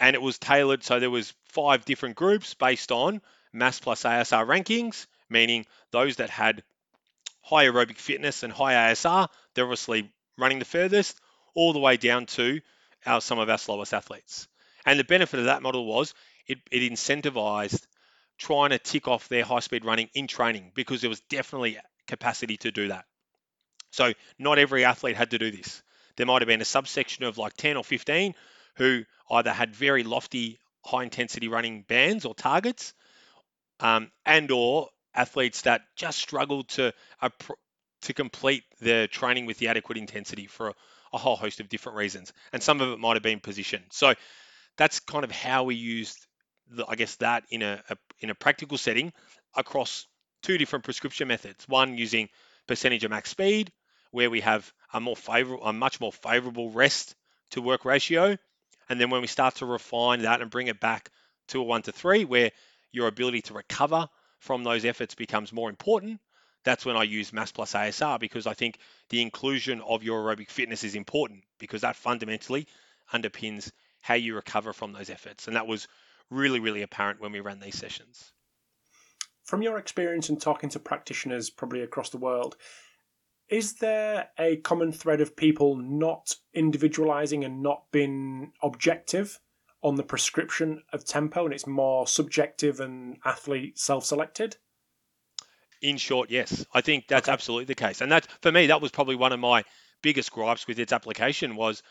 And it was tailored, so there was 5 different groups based on mass plus ASR rankings, meaning those that had high aerobic fitness and high ASR, they're obviously running the furthest, all the way down to some of our slowest athletes. And the benefit of that model was it incentivized trying to tick off their high-speed running in training because there was definitely capacity to do that. So not every athlete had to do this. There might have been a subsection of like 10 or 15 who either had very lofty high-intensity running bands or targets, and or athletes that just struggled to complete their training with the adequate intensity for a whole host of different reasons. And some of it might have been position. So that's kind of how we used, that in a practical setting across 2 different prescription methods. One using percentage of max speed, where we have a much more favorable rest to work ratio. And then when we start to refine that and bring it back to a 1 to 3, where your ability to recover from those efforts becomes more important, that's when I use mass plus ASR, because I think the inclusion of your aerobic fitness is important because that fundamentally underpins how you recover from those efforts. And that was really, really apparent when we ran these sessions. From your experience and talking to practitioners probably across the world, is there a common thread of people not individualizing and not being objective on the prescription of tempo, and it's more subjective and athlete self-selected? In short, yes. I think that's absolutely the case. And that, for me, that was probably one of my biggest gripes with its application, was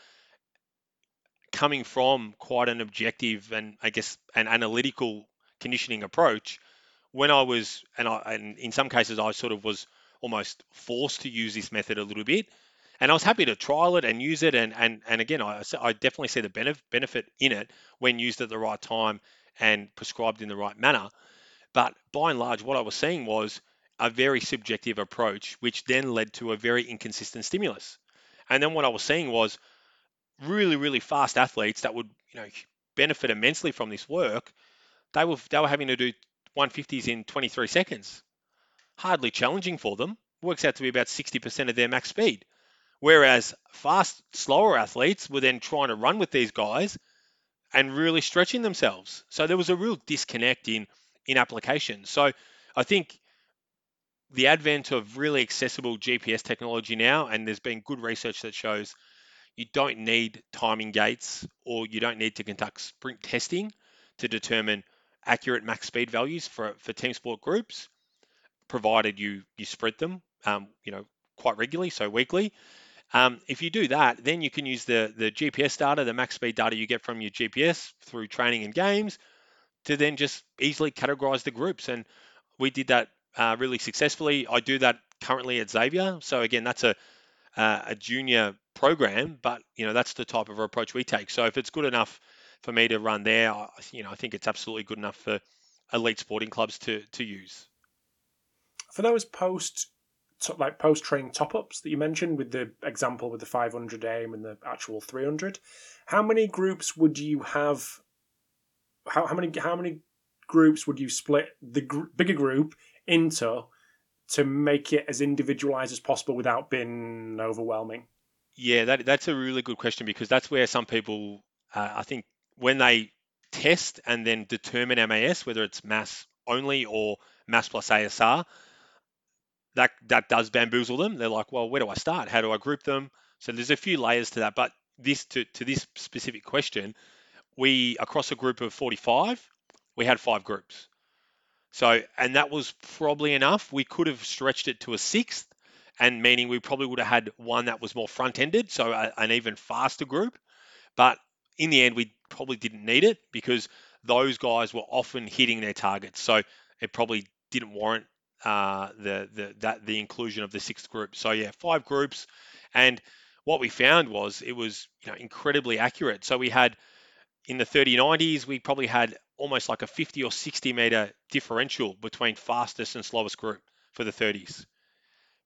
coming from quite an objective and an analytical conditioning approach. When I was, and in some cases I sort of was almost forced to use this method a little bit. And I was happy to trial it and use it. And again, I definitely see the benefit in it when used at the right time and prescribed in the right manner. But by and large, what I was seeing was a very subjective approach, which then led to a very inconsistent stimulus. And then what I was seeing was really, really fast athletes that would, benefit immensely from this work. They were having to do 150s in 23 seconds. Hardly challenging for them, works out to be about 60% of their max speed. Whereas fast, slower athletes were then trying to run with these guys and really stretching themselves. So there was a real disconnect in application. So I think the advent of really accessible GPS technology now, and there's been good research that shows you don't need timing gates or you don't need to conduct sprint testing to determine accurate max speed values for team sport groups, provided you spread them, quite regularly, so weekly. If you do that, then you can use the GPS data, the max speed data you get from your GPS through training and games, to then just easily categorize the groups. And we did that really successfully. I do that currently at Xavier. So again, that's a junior program, but that's the type of approach we take. So if it's good enough for me to run there, I think it's absolutely good enough for elite sporting clubs to use. For those post-training top-ups that you mentioned, with the example with the 500 aim and the actual 300, how many groups would you have? How many groups would you split the bigger group into to make it as individualized as possible without being overwhelming? Yeah, that's a really good question, because that's where some people, I think, when they test and then determine MAS, whether it's mass only or mass plus ASR, that does bamboozle them. They're like, well, where do I start? How do I group them? So there's a few layers to that. But this to this specific question, we, across a group of 45, we had 5 groups. So, and that was probably enough. We could have stretched it to a 6th, and meaning we probably would have had one that was more front-ended, so an even faster group. But in the end, we probably didn't need it because those guys were often hitting their targets. So it probably didn't warrant the inclusion of the 6th group. So yeah, 5 groups. And what we found was it was, incredibly accurate. So we had, in the 3090s, we probably had almost like a 50 or 60 meter differential between fastest and slowest group for the 30s.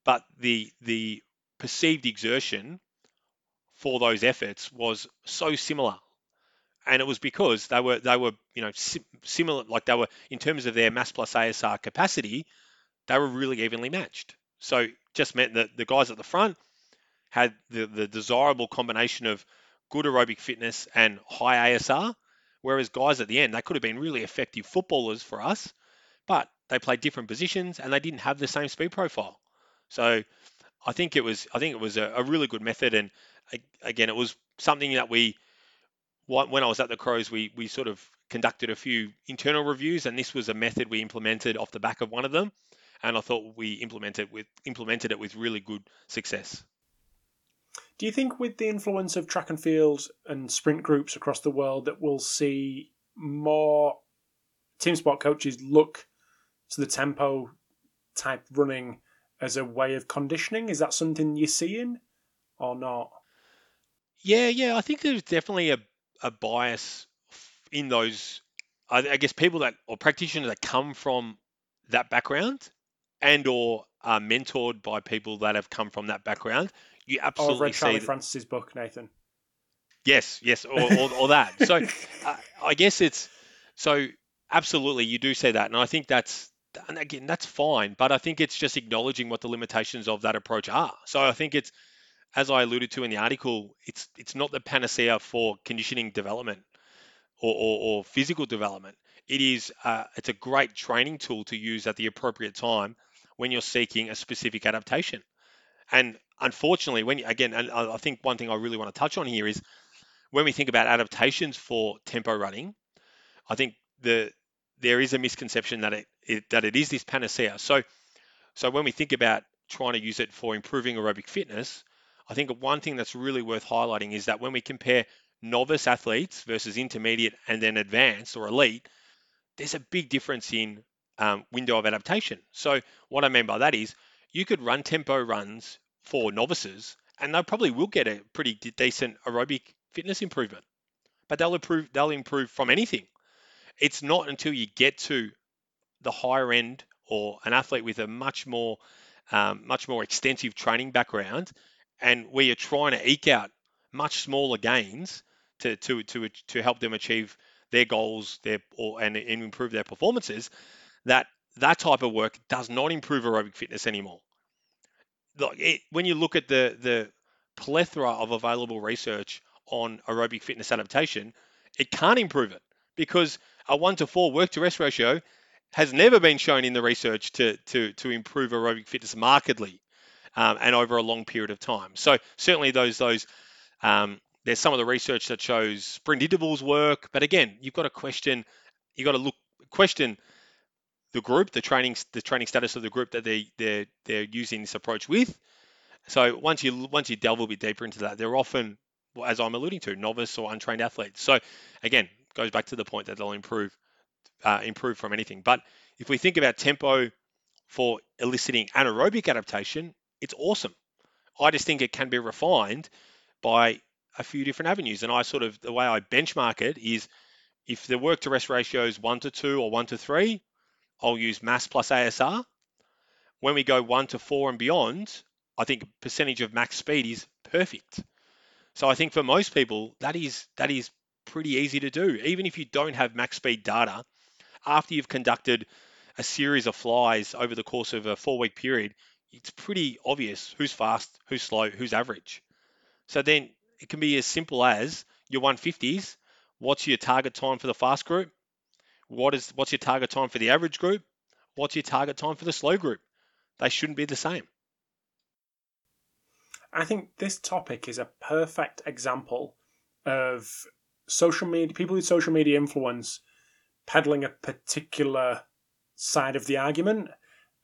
But the perceived exertion for those efforts was so similar. And it was because they were similar, like they were, in terms of their mass plus ASR capacity, they were really evenly matched. So it just meant that the guys at the front had the desirable combination of good aerobic fitness and high ASR, whereas guys at the end, they could have been really effective footballers for us, but they played different positions and they didn't have the same speed profile. So I think it was a really good method. And again, it was something that we, when I was at the Crows, we sort of conducted a few internal reviews, and this was a method we implemented off the back of one of them. And I thought we implemented it with really good success. Do you think with the influence of track and field and sprint groups across the world that we'll see more team sport coaches look to the tempo type running as a way of conditioning? Is that something you're seeing or not? Yeah. I think there's definitely a bias in those, I guess, people that, or practitioners that come from that background and or are mentored by people that have come from that background. You absolutely read Charlie Francis's book, Nathan. Yes, or that. So I guess it's, so absolutely you do say that. And I think that's fine. But I think it's just acknowledging what the limitations of that approach are. So I think it's, as I alluded to in the article, it's not the panacea for conditioning development or physical development. It is it's a great training tool to use at the appropriate time when you're seeking a specific adaptation. And unfortunately, and I think one thing I really want to touch on here is when we think about adaptations for tempo running, I think there is a misconception that it is this panacea. So when we think about trying to use it for improving aerobic fitness, I think one thing that's really worth highlighting is that when we compare novice athletes versus intermediate and then advanced or elite, there's a big difference in window of adaptation. So what I mean by that is you could run tempo runs for novices, and they probably will get a pretty decent aerobic fitness improvement, but they'll improve from anything. It's not until you get to the higher end or an athlete with a much more extensive training background, and where you're trying to eke out much smaller gains to help them achieve their goals, and improve their performances, that type of work does not improve aerobic fitness anymore. When you look at the plethora of available research on aerobic fitness adaptation, it can't improve it because a 1-to-4 work-to-rest ratio has never been shown in the research to improve aerobic fitness markedly and over a long period of time. So certainly those there's some of the research that shows sprint intervals work, but again, you've got to question the group, the training status of the group that they're using this approach with. So once you delve a bit deeper into that, they're often, as I'm alluding to, novice or untrained athletes. So again, goes back to the point that they'll improve from anything. But if we think about tempo for eliciting anaerobic adaptation, it's awesome. I just think it can be refined by a few different avenues. And the way I benchmark it is if the work to rest ratio is 1-to-2 or 1-to-3, I'll use mass plus ASR. When we go 1-to-4 and beyond, I think percentage of max speed is perfect. So I think for most people, that is pretty easy to do. Even if you don't have max speed data, after you've conducted a series of flies over the course of a 4-week period, it's pretty obvious who's fast, who's slow, who's average. So then it can be as simple as your 150s. What's your target time for the fast group? What's your target time for the average group? What's your target time for the slow group? They shouldn't be the same. I think this topic is a perfect example of social media, people with social media influence peddling a particular side of the argument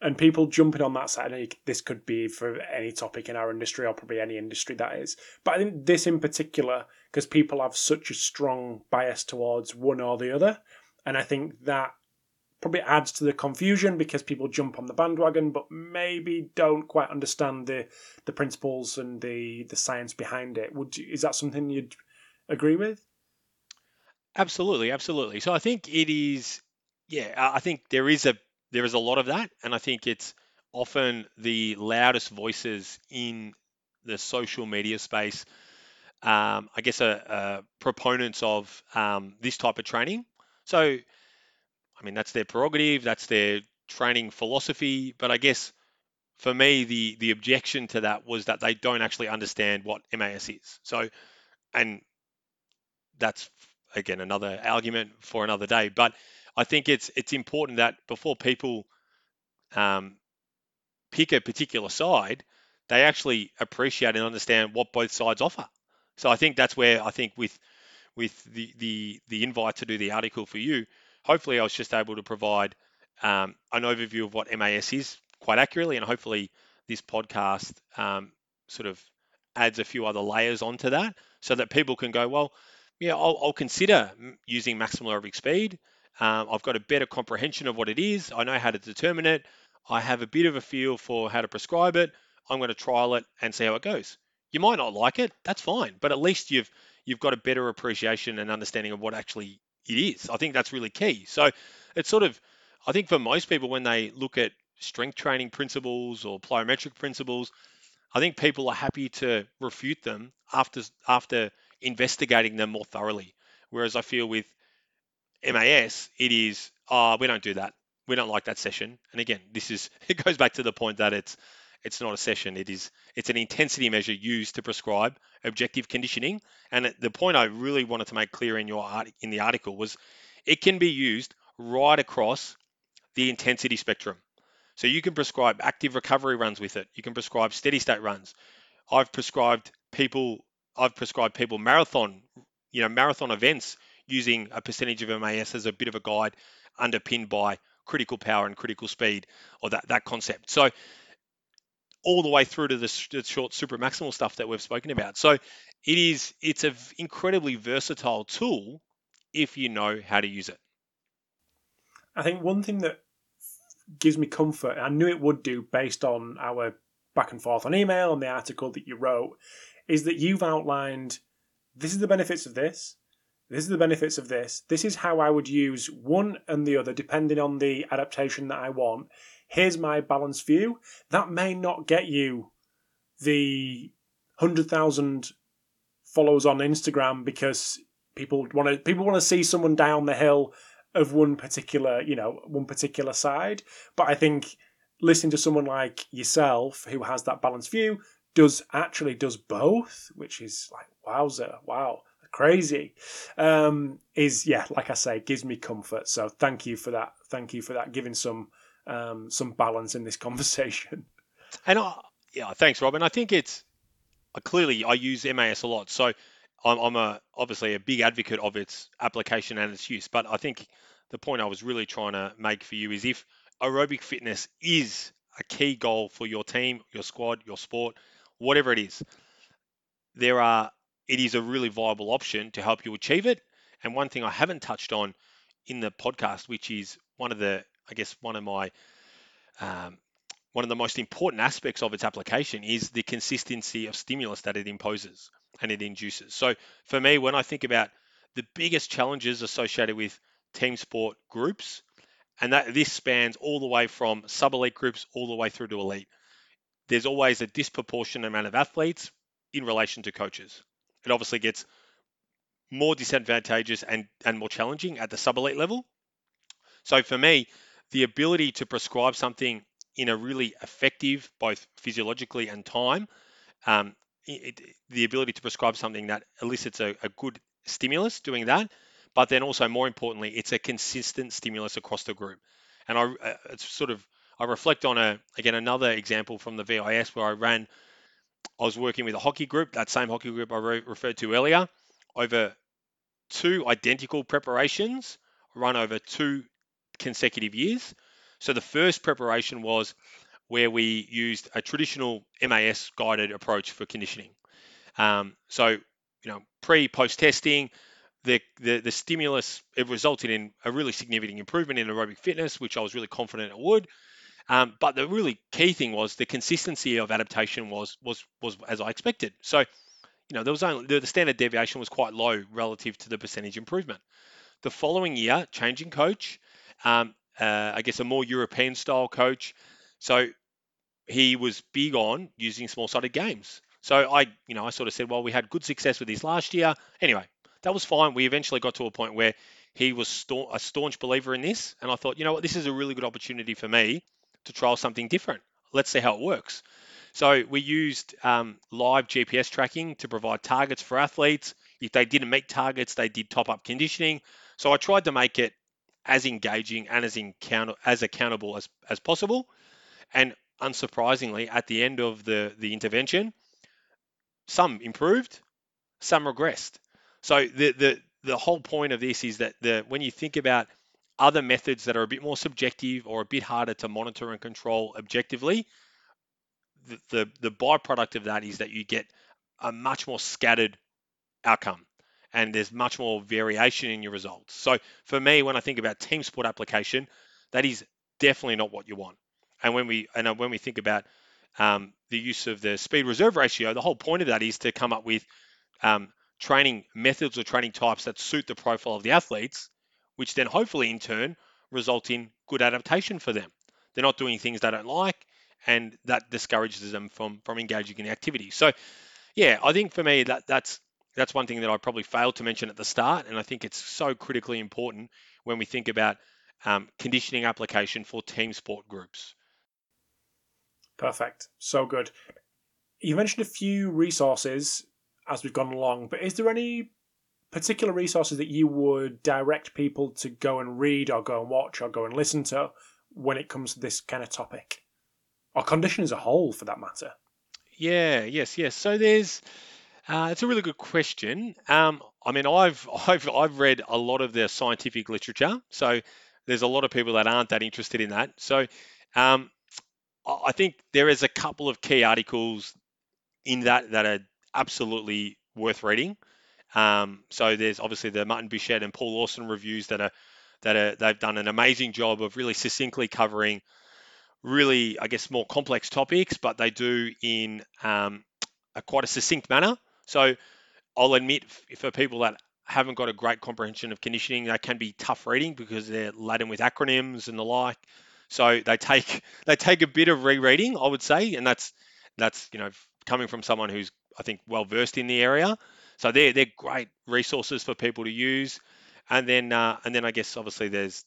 and people jumping on that side. This could be for any topic in our industry or probably any industry that is. But I think this in particular, because people have such a strong bias towards one or the other. And I think that probably adds to the confusion because people jump on the bandwagon, but maybe don't quite understand the principles and the science behind it. Is that something you'd agree with? Absolutely, absolutely. So I think it is, yeah, I think there is a lot of that. And I think it's often the loudest voices in the social media space, I guess, are proponents of this type of training. So, I mean, that's their prerogative, that's their training philosophy. But I guess for me, the objection to that was that they don't actually understand what MAS is. So, and that's, again, another argument for another day. But I think it's important that before people pick a particular side, they actually appreciate and understand what both sides offer. So I think that's where I think with the invite to do the article for you, hopefully I was just able to provide an overview of what MAS is quite accurately, and hopefully this podcast sort of adds a few other layers onto that so that people can go, well, yeah, I'll consider using maximum aerobic speed. I've got a better comprehension of what it is. I know how to determine it. I have a bit of a feel for how to prescribe it. I'm going to trial it and see how it goes. You might not like it. That's fine. But at least you've got a better appreciation and understanding of what actually it is. I think that's really key. So it's sort of, I think for most people, when they look at strength training principles or plyometric principles, I think people are happy to refute them after investigating them more thoroughly. Whereas I feel with MAS, it is, we don't do that. We don't like that session. And again, it goes back to the point that it's not a session. It's an intensity measure used to prescribe objective conditioning. And the point I really wanted to make clear in the article was it can be used right across the intensity spectrum. So you can prescribe active recovery runs with it. You can prescribe steady state runs. I've prescribed people marathon events using a percentage of MAS as a bit of a guide, underpinned by critical power and critical speed, or that concept. So all the way through to the short supramaximal stuff that we've spoken about. So it's an incredibly versatile tool if you know how to use it. I think one thing that gives me comfort, and I knew it would do based on our back and forth on email and the article that you wrote, is that you've outlined, this is the benefits of this, this is the benefits of this, this is how I would use one and the other depending on the adaptation that I want. Here's my balanced view. That may not get you the 100,000 followers on Instagram because people want to see someone down the hill of one particular side. But I think listening to someone like yourself who has that balanced view does both, which is like, wowza, wow, crazy, like I say, gives me comfort. So thank you for that. Thank you for that, giving some balance in this conversation. And thanks, Rob. And I think I use MAS a lot. So I'm obviously a big advocate of its application and its use. But I think the point I was really trying to make for you is if aerobic fitness is a key goal for your team, your squad, your sport, whatever it is, it is a really viable option to help you achieve it. And one thing I haven't touched on in the podcast, which is one of the most important aspects of its application, is the consistency of stimulus that it imposes and it induces. So for me, when I think about the biggest challenges associated with team sport groups, and that this spans all the way from sub-elite groups all the way through to elite, there's always a disproportionate amount of athletes in relation to coaches. It obviously gets more disadvantageous and more challenging at the sub-elite level. So for me, the ability to prescribe something in a really effective, both physiologically and time, the ability to prescribe something that elicits a good stimulus doing that, but then also more importantly, it's a consistent stimulus across the group. And I reflect on another example from the VIS where I was working with a hockey group, that same hockey group I referred to earlier, over two identical preparations run over two consecutive years. So the first preparation was where we used a traditional MAS guided approach for conditioning. Pre-post testing, the stimulus, it resulted in a really significant improvement in aerobic fitness, which I was really confident it would. But the really key thing was the consistency of adaptation was as I expected. So, there was only the standard deviation was quite low relative to the percentage improvement. The following year, changing coach, a more European style coach. So he was big on using small-sided games. So I sort of said, well, we had good success with this last year. Anyway, that was fine. We eventually got to a point where he was a staunch believer in this. And I thought, you know what, this is a really good opportunity for me to trial something different. Let's see how it works. So we used live GPS tracking to provide targets for athletes. If they didn't meet targets, they did top-up conditioning. So I tried to make it as engaging and as accountable as possible. And unsurprisingly, at the end of the intervention, some improved, some regressed. So the whole point of this is that when you think about other methods that are a bit more subjective or a bit harder to monitor and control objectively, the byproduct of that is that you get a much more scattered outcome and there's much more variation in your results. So for me, when I think about team sport application, that is definitely not what you want. And when we think about the use of the speed reserve ratio, the whole point of that is to come up with training methods or training types that suit the profile of the athletes, which then hopefully in turn result in good adaptation for them. They're not doing things they don't like, and that discourages them from engaging in the activity. So yeah, I think for me that's one thing that I probably failed to mention at the start, and I think it's so critically important when we think about conditioning application for team sport groups. Perfect. So good. You mentioned a few resources as we've gone along, but is there any particular resources that you would direct people to go and read or go and watch or go and listen to when it comes to this kind of topic? Or condition as a whole, for that matter? Yeah, yes. So there's, it's a really good question. I've read a lot of the scientific literature, so there's a lot of people that aren't that interested in that. So I think there is a couple of key articles in that are absolutely worth reading. So there's obviously the Martin Buchheit and Paul Laursen reviews that they've done an amazing job of really succinctly covering really, more complex topics, but they do in quite a succinct manner. So I'll admit, for people that haven't got a great comprehension of conditioning, that can be tough reading because they're laden with acronyms and the like. So they take a bit of rereading, I would say, and that's coming from someone who's, I think, well versed in the area. So they're great resources for people to use. And then obviously there's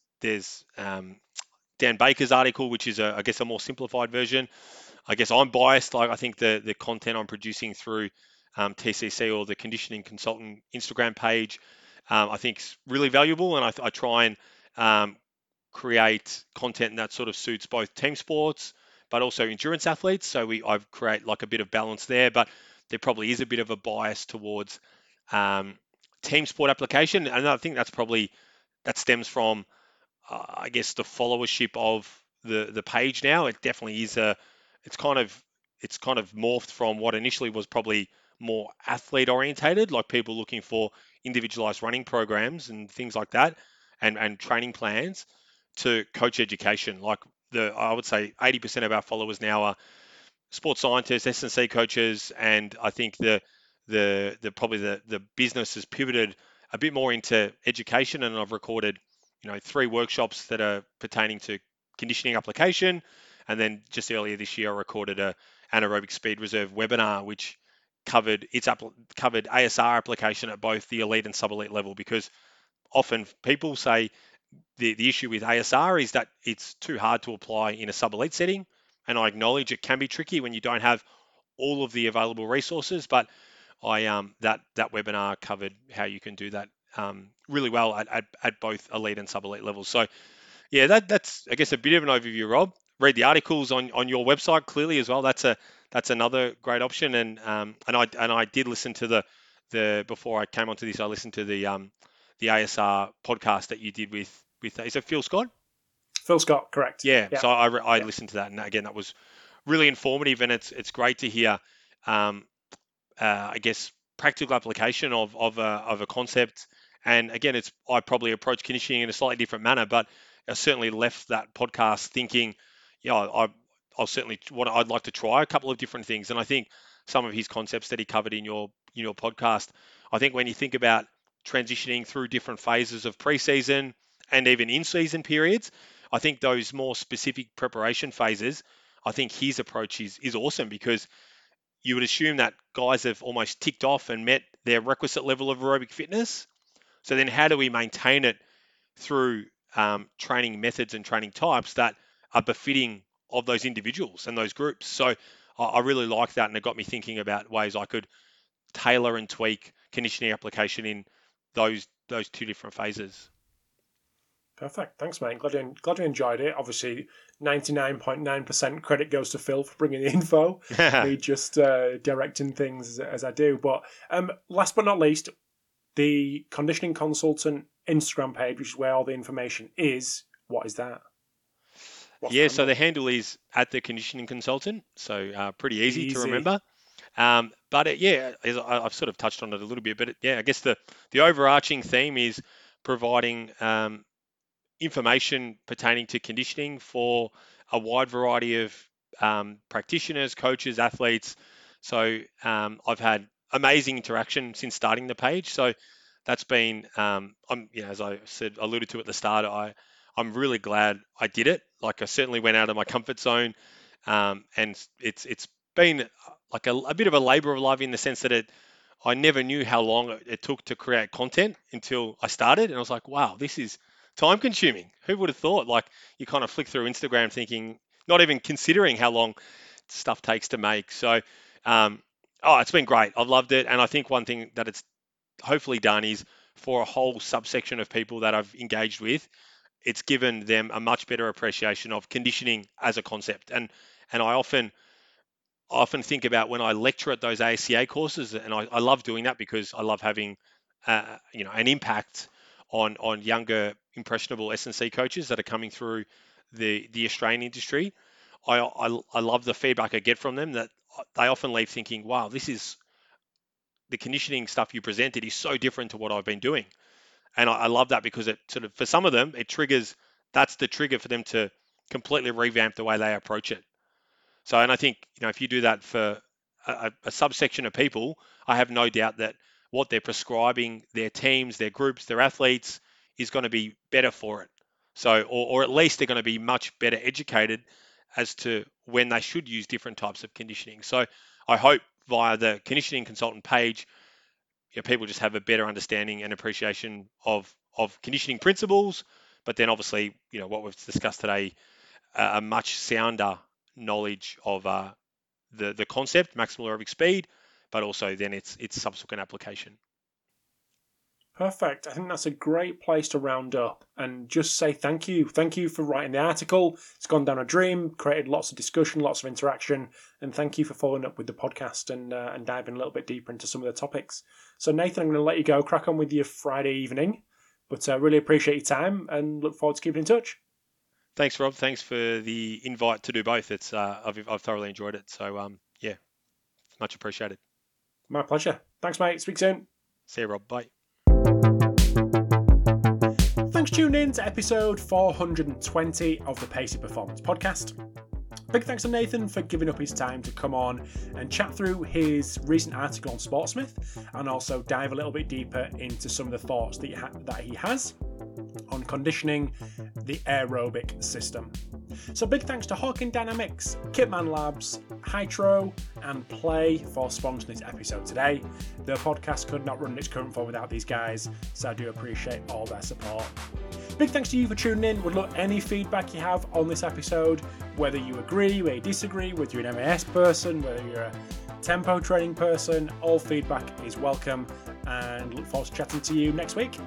Dan Baker's article, which is a more simplified version. I'm biased. I think the content I'm producing through TCC or the Conditioning Consultant Instagram page, I think is really valuable, and I try and create content that sort of suits both team sports but also endurance athletes. So I create a bit of balance there, but there probably is a bit of a bias towards team sport application, and I think that stems from the followership of the page now. It definitely is it's kind of morphed from what initially was probably more athlete orientated, like people looking for individualized running programs and things like that, and training plans, to coach education. I would say 80% of our followers now are sports scientists, S&C coaches, and I think the business has pivoted a bit more into education. And I've recorded 3 workshops that are pertaining to conditioning application, and then just earlier this year I recorded an anaerobic speed reserve webinar which covered ASR application at both the elite and sub-elite level, because often people say the issue with ASR is that it's too hard to apply in a sub-elite setting. And I acknowledge it can be tricky when you don't have all of the available resources, but I that webinar covered how you can do that really well at both elite and sub-elite levels. So yeah, that's I guess a bit of an overview, Rob. Read the articles on your website clearly as well. That's another great option. And I did listen to the before I came onto this, I listened to the ASR podcast that you did with is it Phil Scott? Phil Scott, correct. Yeah. Yep. So I listened to that, and again, that was really informative, and it's great to hear. I guess practical application of a concept. And again, I probably approach conditioning in a slightly different manner, but I certainly left that podcast thinking, I'll certainly I'd like to try a couple of different things. And I think some of his concepts that he covered in your podcast, I think when you think about transitioning through different phases of preseason and even in-season periods, I think those more specific preparation phases, I think his approach is awesome, because you would assume that guys have almost ticked off and met their requisite level of aerobic fitness. So then how do we maintain it through training methods and training types that are befitting of those individuals and those groups? So I really like that, and it got me thinking about ways I could tailor and tweak conditioning application in those two different phases. Perfect. Thanks, mate. Glad you enjoyed it. Obviously, 99.9% credit goes to Phil for bringing the info. Me just directing things as I do. But last but not least, the Conditioning Consultant Instagram page, which is where all the information is. What is that? So the handle is @theconditioningconsultant. So pretty easy to remember. But I've sort of touched on it a little bit. But I guess the overarching theme is providing information pertaining to conditioning for a wide variety of practitioners, coaches, athletes. So I've had amazing interaction since starting the page. So that's been, as I said, alluded to at the start, I'm really glad I did it. Like, I certainly went out of my comfort zone, and it's been like a bit of a labor of love, in the sense that I never knew how long it took to create content until I started, and I was like, wow, this is time consuming. Who would have thought? Like, you kind of flick through Instagram thinking, not even considering how long stuff takes to make. So, it's been great. I've loved it. And I think one thing that it's hopefully done is, for a whole subsection of people that I've engaged with, it's given them a much better appreciation of conditioning as a concept. And I often think about when I lecture at those ASCA courses, and I love doing that because I love having, an impact on younger, impressionable S&C coaches that are coming through the Australian industry. I love the feedback I get from them, that they often leave thinking, wow, this is the conditioning stuff you presented is so different to what I've been doing. And I love that, because it sort of, for some of them, that's the trigger for them to completely revamp the way they approach it. So, and I think, if you do that for a subsection of people, I have no doubt that what they're prescribing, their teams, their groups, their athletes, is going to be better for it. So, or at least they're going to be much better educated as to when they should use different types of conditioning. So I hope via the Conditioning Consultant page, people just have a better understanding and appreciation of conditioning principles, but then obviously, what we've discussed today, a much sounder knowledge of the concept, maximal aerobic speed, but also then its subsequent application. Perfect. I think that's a great place to round up and just say thank you. Thank you for writing the article. It's gone down a dream, created lots of discussion, lots of interaction, and thank you for following up with the podcast and diving a little bit deeper into some of the topics. So Nathan, I'm going to let you go, crack on with your Friday evening, but I really appreciate your time and look forward to keeping in touch. Thanks, Rob. Thanks for the invite to do both. It's I've thoroughly enjoyed it. So much appreciated. My pleasure. Thanks, mate. Speak soon. See you, Rob. Bye. Thanks for tuning in to episode 420 of the Pace Your Performance Podcast. Big thanks to Nathan for giving up his time to come on and chat through his recent article on Sportsmith, and also dive a little bit deeper into some of the thoughts that he has on conditioning the aerobic system. So big thanks to Hawkin Dynamics, Kitman Labs, Hytro and Play for sponsoring this episode today. The podcast could not run in its current form without these guys, so I do appreciate all their support. Big thanks to you for tuning in. Would love any feedback you have on this episode, whether you agree, whether you disagree, whether you're an MAS person, whether you're a tempo training person. All feedback is welcome, and look forward to chatting to you next week.